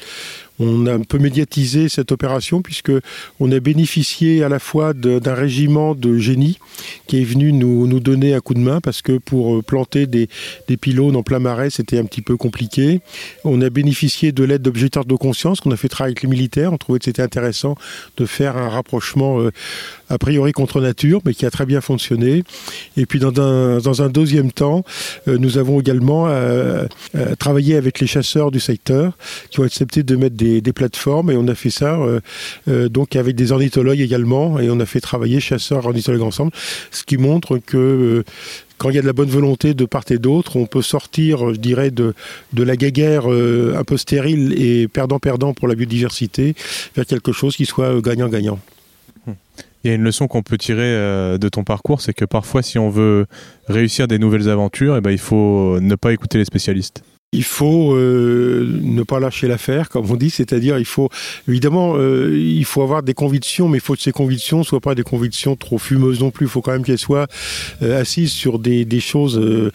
on a un peu médiatisé cette opération puisqu'on a bénéficié à la fois de, d'un régiment de génies qui est venu nous, nous donner un coup de main parce que pour planter des, des pylônes en plein marais, c'était un petit peu compliqué. On a bénéficié de l'aide d'objecteurs de conscience qu'on a fait travailler avec les militaires. On trouvait que c'était intéressant de faire un rapprochement euh, a priori contre nature, mais qui a très bien fonctionné. Et puis dans un, dans un deuxième temps, euh, nous avons également euh, euh, travaillé avec les chasseurs du secteur qui ont accepté de mettre des, des plateformes et on a fait ça euh, euh, donc avec des ornithologues également et on a fait travailler chasseurs et ornithologues ensemble, ce qui montre que euh, quand il y a de la bonne volonté de part et d'autre, on peut sortir, je dirais, de, de la guéguerre euh, un peu stérile et perdant-perdant pour la biodiversité vers quelque chose qui soit gagnant-gagnant. Il y a une leçon qu'on peut tirer de ton parcours, c'est que parfois, si on veut réussir des nouvelles aventures, eh ben, il faut ne pas écouter les spécialistes. Il faut euh, ne pas lâcher l'affaire, comme on dit, c'est-à-dire il faut évidemment euh, il faut avoir des convictions, mais il faut que ces convictions soient pas des convictions trop fumeuses non plus. Il faut quand même qu'elles soient euh, assises sur des, des choses euh,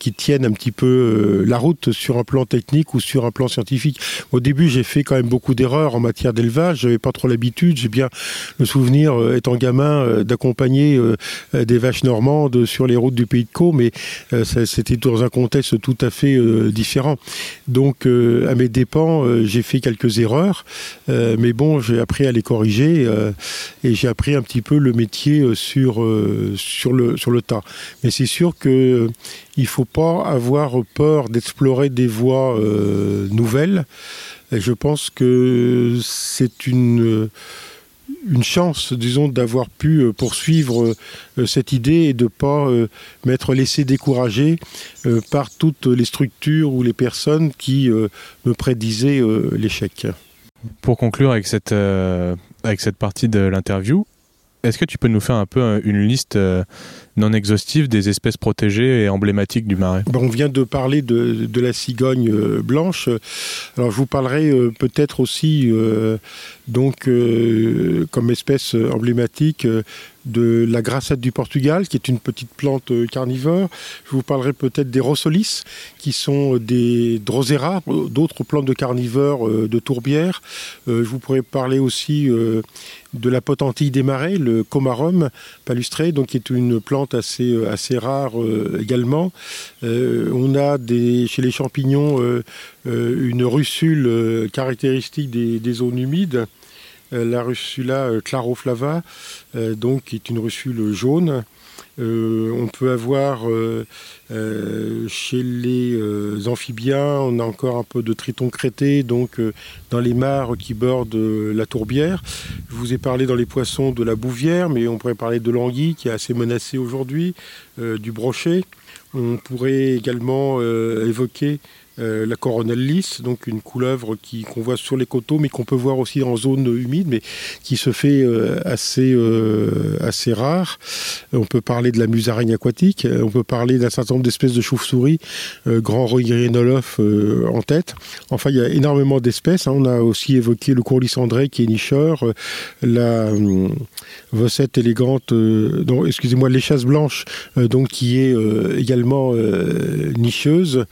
qui tiennent un petit peu euh, la route sur un plan technique ou sur un plan scientifique. Au début, j'ai fait quand même beaucoup d'erreurs en matière d'élevage. J'avais pas trop l'habitude. J'ai bien le souvenir, euh, étant gamin, euh, d'accompagner euh, des vaches normandes sur les routes du Pays de Caux, mais euh, ça, c'était dans un contexte tout à fait euh, différent. Donc euh, à mes dépens, euh, j'ai fait quelques erreurs, euh, mais bon, j'ai appris à les corriger euh, et j'ai appris un petit peu le métier euh, sur, euh, sur, le, sur le tas. Mais c'est sûr qu'il euh, ne faut pas avoir peur d'explorer des voies euh, nouvelles. Et je pense que c'est une... Euh, une chance, disons, d'avoir pu poursuivre euh, cette idée et de ne pas euh, m'être laissé décourager euh, par toutes les structures ou les personnes qui euh, me prédisaient euh, l'échec. Pour conclure avec cette, euh, avec cette partie de l'interview, est-ce que tu peux nous faire un peu une liste euh, non exhaustive des espèces protégées et emblématiques du marais ? On vient de parler de, de la cigogne blanche. Alors je vous parlerai euh, peut-être aussi, euh, donc, euh, comme espèce emblématique, euh, de la grassette du Portugal, qui est une petite plante carnivore. Je vous parlerai peut-être des rossolis, qui sont des drosera, d'autres plantes de carnivores de tourbière. Je vous pourrais parler aussi de la potentille des marais, le comarum palustré, donc qui est une plante assez, assez rare également. On a des, chez les champignons une russule caractéristique des, des zones humides. La russula claroflava, euh, donc, qui est une russule jaune. Euh, on peut avoir euh, euh, chez les euh, amphibiens, on a encore un peu de triton crêté, donc euh, dans les mares qui bordent euh, la tourbière. Je vous ai parlé dans les poissons de la bouvière, mais on pourrait parler de l'anguille qui est assez menacée aujourd'hui, euh, du brochet. On pourrait également euh, évoquer Euh, la coronelle lisse, donc une couleuvre qui, qu'on voit sur les coteaux, mais qu'on peut voir aussi en zone humide, mais qui se fait euh, assez, euh, assez rare. On peut parler de la musaraigne aquatique, on peut parler d'un certain nombre d'espèces de chauves-souris, euh, grand rhirinolophe euh, en tête. Enfin, il y a énormément d'espèces. Hein. On a aussi évoqué le courlis cendré qui est nicheur, euh, la euh, vossette élégante, euh, non, excusez-moi, l'échasse blanche, euh, donc, qui est euh, également euh, nicheuse.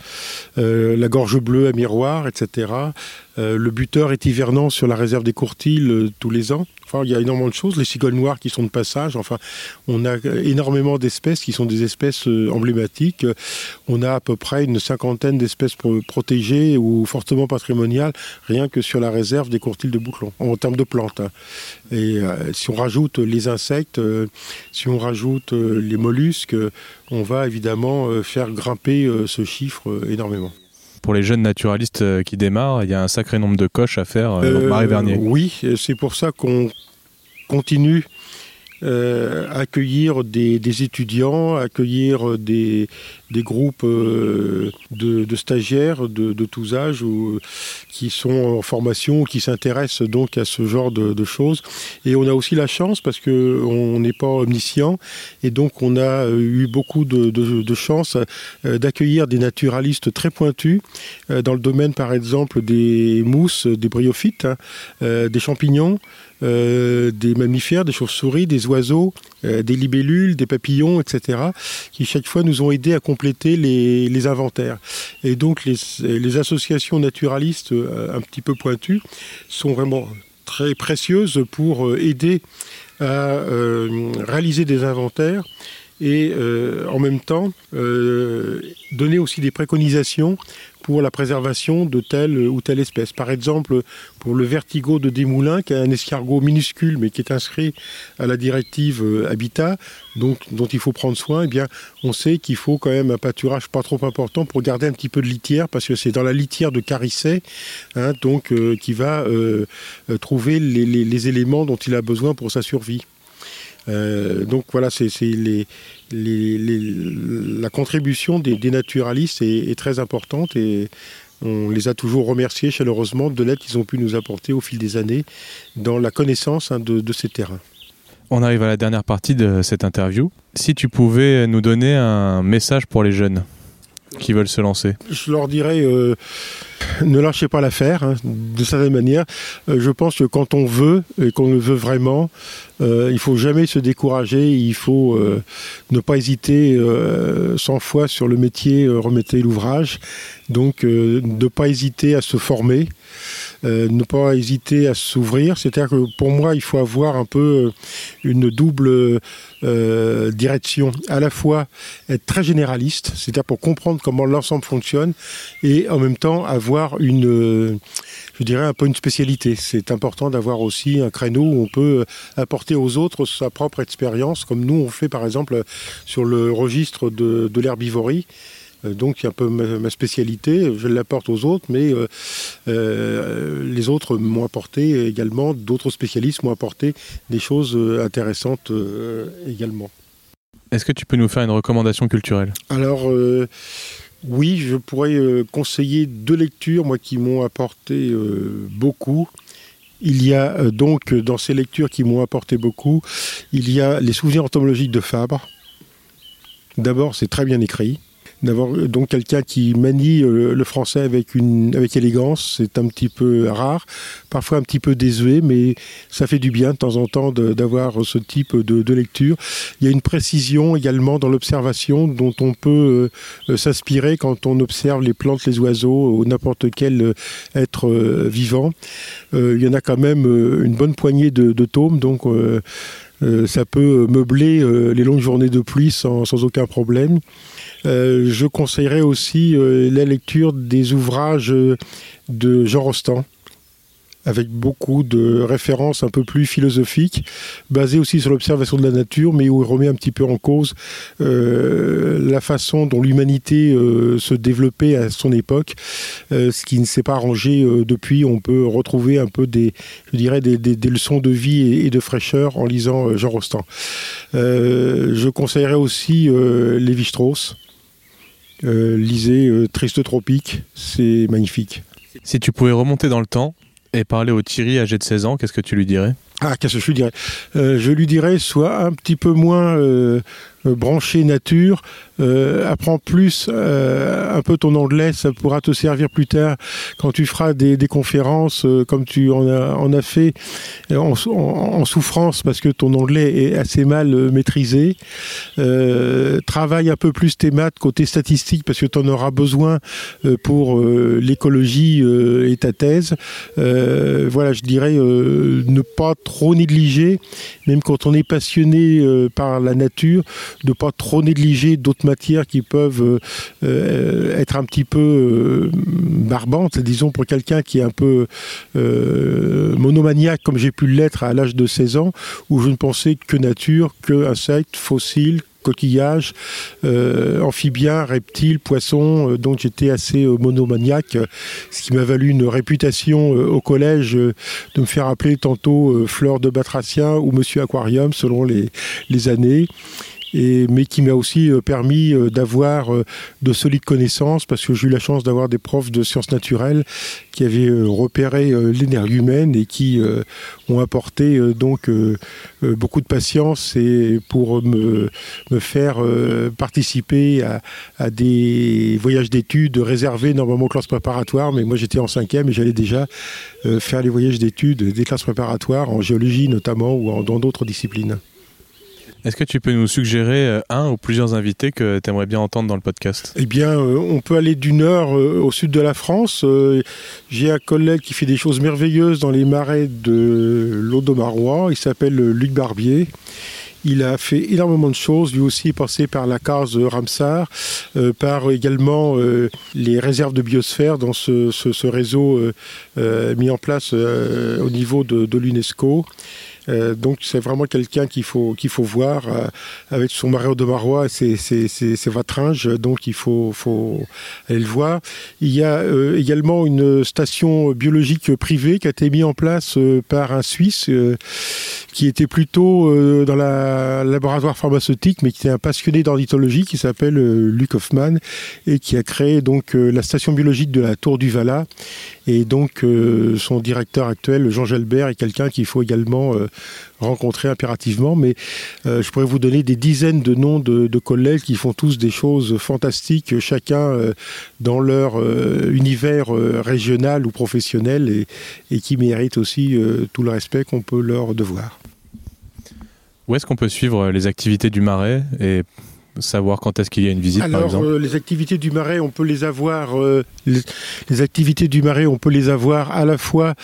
Euh, la gorge bleue à miroir, et cetera. Euh, le buteur est hivernant sur la réserve des Courtils euh, tous les ans. Enfin, il y a énormément de choses. Les cigognes noires qui sont de passage. Enfin, on a énormément d'espèces qui sont des espèces euh, emblématiques. On a à peu près une cinquantaine d'espèces pro- protégées ou fortement patrimoniales, rien que sur la réserve des Courtils de Bouquelon, en termes de plantes. Hein. Et euh, si on rajoute les insectes, euh, si on rajoute euh, les mollusques, euh, on va évidemment euh, faire grimper euh, ce chiffre euh, énormément. Pour les jeunes naturalistes qui démarrent, il y a un sacré nombre de coches à faire euh, au Marais Vernier. Oui, c'est pour ça qu'on continue euh, à accueillir des, des étudiants, à accueillir des, des groupes euh, de, de stagiaires de, de tous âges ou, qui sont en formation, qui s'intéressent donc à ce genre de, de choses. Et on a aussi la chance parce qu'on n'est pas omniscient et donc on a eu beaucoup de, de, de chance euh, d'accueillir des naturalistes très pointus euh, dans le domaine par exemple des mousses, des bryophytes, hein, euh, des champignons, euh, des mammifères, des chauves-souris, des oiseaux, euh, des libellules, des papillons, et cetera qui chaque fois nous ont aidés à comprendre compléter les, les inventaires. Et donc les, les associations naturalistes un petit peu pointues sont vraiment très précieuses pour aider à euh, réaliser des inventaires et euh, en même temps euh, donner aussi des préconisations pour la préservation de telle ou telle espèce. Par exemple, pour le vertigo de Desmoulins, qui est un escargot minuscule, mais qui est inscrit à la directive euh, Habitat, donc, dont il faut prendre soin, eh bien, on sait qu'il faut quand même un pâturage pas trop important pour garder un petit peu de litière, parce que c'est dans la litière de Carissé, hein, donc euh, qui va euh, trouver les, les, les éléments dont il a besoin pour sa survie. Euh, donc voilà, c'est, c'est les, les, les, la contribution des, des naturalistes est, est très importante et on les a toujours remerciés chaleureusement de l'aide qu'ils ont pu nous apporter au fil des années dans la connaissance hein, de, de ces terrains. On arrive à la dernière partie de cette interview. Si tu pouvais nous donner un message pour les jeunes qui veulent se lancer. Je leur dirais, euh, ne lâchez pas l'affaire, hein, de certaine manière. Euh, je pense que quand on veut, et qu'on le veut vraiment, euh, il ne faut jamais se décourager, il faut euh, ne pas hésiter euh, cent fois sur le métier, euh, remettez l'ouvrage. Donc euh, ne pas hésiter à se former, euh, ne pas hésiter à s'ouvrir. C'est-à-dire que pour moi, il faut avoir un peu une double euh, direction. À la fois être très généraliste, c'est-à-dire pour comprendre comment l'ensemble fonctionne, et en même temps avoir une, euh, je dirais un peu une spécialité. C'est important d'avoir aussi un créneau où on peut apporter aux autres sa propre expérience, comme nous on fait par exemple sur le registre de, de l'herbivorie. Donc c'est un peu ma spécialité, je l'apporte aux autres, mais euh, euh, les autres m'ont apporté également, d'autres spécialistes m'ont apporté des choses intéressantes euh, également. Est-ce que tu peux nous faire une recommandation culturelle ? Alors euh, oui, je pourrais euh, conseiller deux lectures, moi, qui m'ont apporté euh, beaucoup. Il y a euh, donc, dans ces lectures qui m'ont apporté beaucoup, il y a les souvenirs entomologiques de Fabre. D'abord, c'est très bien écrit. D'avoir donc quelqu'un qui manie euh, le français avec, une, avec élégance, c'est un petit peu rare, parfois un petit peu désuet, mais ça fait du bien de temps en temps de, d'avoir ce type de, de lecture. Il y a une précision également dans l'observation dont on peut euh, s'inspirer quand on observe les plantes, les oiseaux ou n'importe quel euh, être euh, vivant. Euh, il y en a quand même euh, une bonne poignée de, de tomes, donc euh, euh, ça peut meubler euh, les longues journées de pluie sans, sans aucun problème. Euh, je conseillerais aussi euh, la lecture des ouvrages euh, de Jean Rostand, avec beaucoup de références un peu plus philosophiques, basées aussi sur l'observation de la nature, mais où il remet un petit peu en cause euh, la façon dont l'humanité euh, se développait à son époque, euh, ce qui ne s'est pas arrangé euh, depuis. On peut retrouver un peu des, je dirais, des, des, des leçons de vie et, et de fraîcheur en lisant euh, Jean Rostand. Euh, je conseillerais aussi euh, Lévi-Strauss, euh, lisez euh, Triste Tropique, c'est magnifique. Si tu pouvais remonter dans le temps, et parler au Thierry âgé de seize ans, qu'est-ce que tu lui dirais ? Ah, qu'est-ce que je lui dirais ? euh, Je lui dirais, sois un petit peu moins euh, branché nature, euh, apprends plus euh, un peu ton anglais, ça pourra te servir plus tard quand tu feras des, des conférences euh, comme tu en as, en as fait, en, en, en souffrance parce que ton anglais est assez mal euh, maîtrisé. Euh, travaille un peu plus tes maths côté statistique parce que tu en auras besoin euh, pour euh, l'écologie euh, et ta thèse. Euh, voilà, je dirais euh, ne pas trop négliger, même quand on est passionné euh, par la nature, de ne pas trop négliger d'autres matières qui peuvent euh, euh, être un petit peu euh, barbantes, disons, pour quelqu'un qui est un peu euh, monomaniaque comme j'ai pu l'être à l'âge de seize ans, où je ne pensais que nature, que insectes, fossiles, coquillages, euh, amphibiens, reptiles, poissons, euh, donc j'étais assez euh, monomaniaque, euh, ce qui m'a valu une réputation euh, au collège euh, de me faire appeler tantôt euh, Fleur de Batracien ou Monsieur Aquarium selon les, les années. Et, mais qui m'a aussi permis d'avoir de solides connaissances parce que j'ai eu la chance d'avoir des profs de sciences naturelles qui avaient repéré l'énergumène et qui euh, ont apporté donc euh, beaucoup de patience et pour me, me faire euh, participer à, à des voyages d'études réservés normalement aux classes préparatoires, mais moi j'étais en cinquième et j'allais déjà euh, faire les voyages d'études des classes préparatoires en géologie notamment ou en, dans d'autres disciplines. Est-ce que tu peux nous suggérer un ou plusieurs invités que tu aimerais bien entendre dans le podcast ? Eh bien, euh, on peut aller du nord euh, au sud de la France. Euh, j'ai un collègue qui fait des choses merveilleuses dans les marais de l'Audomarois. Il s'appelle Luc Barbier. Il a fait énormément de choses, lui aussi est passé par la case Ramsar, euh, par également euh, les réserves de biosphère dans ce, ce, ce réseau euh, euh, mis en place euh, au niveau de, de l'UNESCO. Euh, donc c'est vraiment quelqu'un qu'il faut, qu'il faut voir euh, avec son marais audomarois et ses, ses, ses, ses vatringes, donc il faut, faut aller le voir. Il y a euh, également une station biologique privée qui a été mise en place euh, par un Suisse euh, qui était plutôt euh, dans le laboratoire pharmaceutique, mais qui était un passionné d'ornithologie qui s'appelle euh, Luc Hoffmann et qui a créé donc euh, la station biologique de la Tour du Valat. Et donc euh, son directeur actuel, Jean-Jalbert, est quelqu'un qu'il faut également euh, rencontrer impérativement, mais euh, je pourrais vous donner des dizaines de noms de, de collègues qui font tous des choses fantastiques, chacun euh, dans leur euh, univers euh, régional ou professionnel, et, et qui méritent aussi euh, tout le respect qu'on peut leur devoir. Où est-ce qu'on peut suivre les activités du Marais et savoir quand est-ce qu'il y a une visite? Alors, par exemple euh, les activités du Marais, on peut les avoir euh, les, les activités du Marais, on peut les avoir à la fois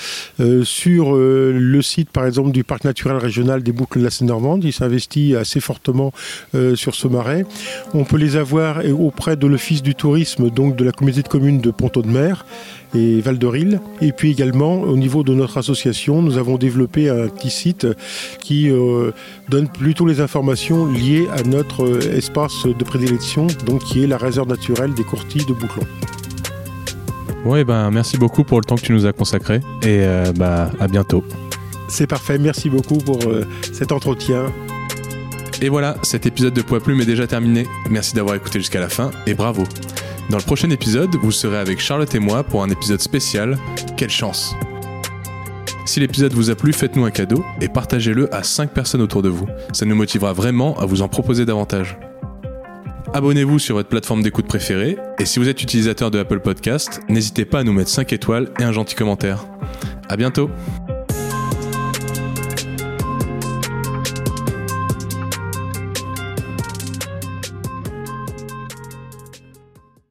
euh, sur euh, le site par exemple du parc naturel régional des boucles de la Seine-Normande. Il s'investit assez fortement euh, sur ce marais. On peut les avoir auprès de l'office du tourisme, donc de la communauté de communes de Pont-Audemer et Val-de-Rille. Et puis également au niveau de notre association, nous avons développé un petit site qui euh, donne plutôt les informations liées à notre euh, espace de prédilection, donc qui est la réserve naturelle des Courtils de Bouquelon. Bon, et ben merci beaucoup pour le temps que tu nous as consacré et euh, bah, à bientôt. C'est parfait, merci beaucoup pour euh, cet entretien. Et voilà, cet épisode de Poids Plume est déjà terminé. Merci d'avoir écouté jusqu'à la fin et bravo. Dans le prochain épisode, vous serez avec Charlotte et moi pour un épisode spécial « Quelle chance !» Si l'épisode vous a plu, faites-nous un cadeau et partagez-le à cinq personnes autour de vous. Ça nous motivera vraiment à vous en proposer davantage. Abonnez-vous sur votre plateforme d'écoute préférée et si vous êtes utilisateur de Apple Podcast, n'hésitez pas à nous mettre cinq étoiles et un gentil commentaire. À bientôt!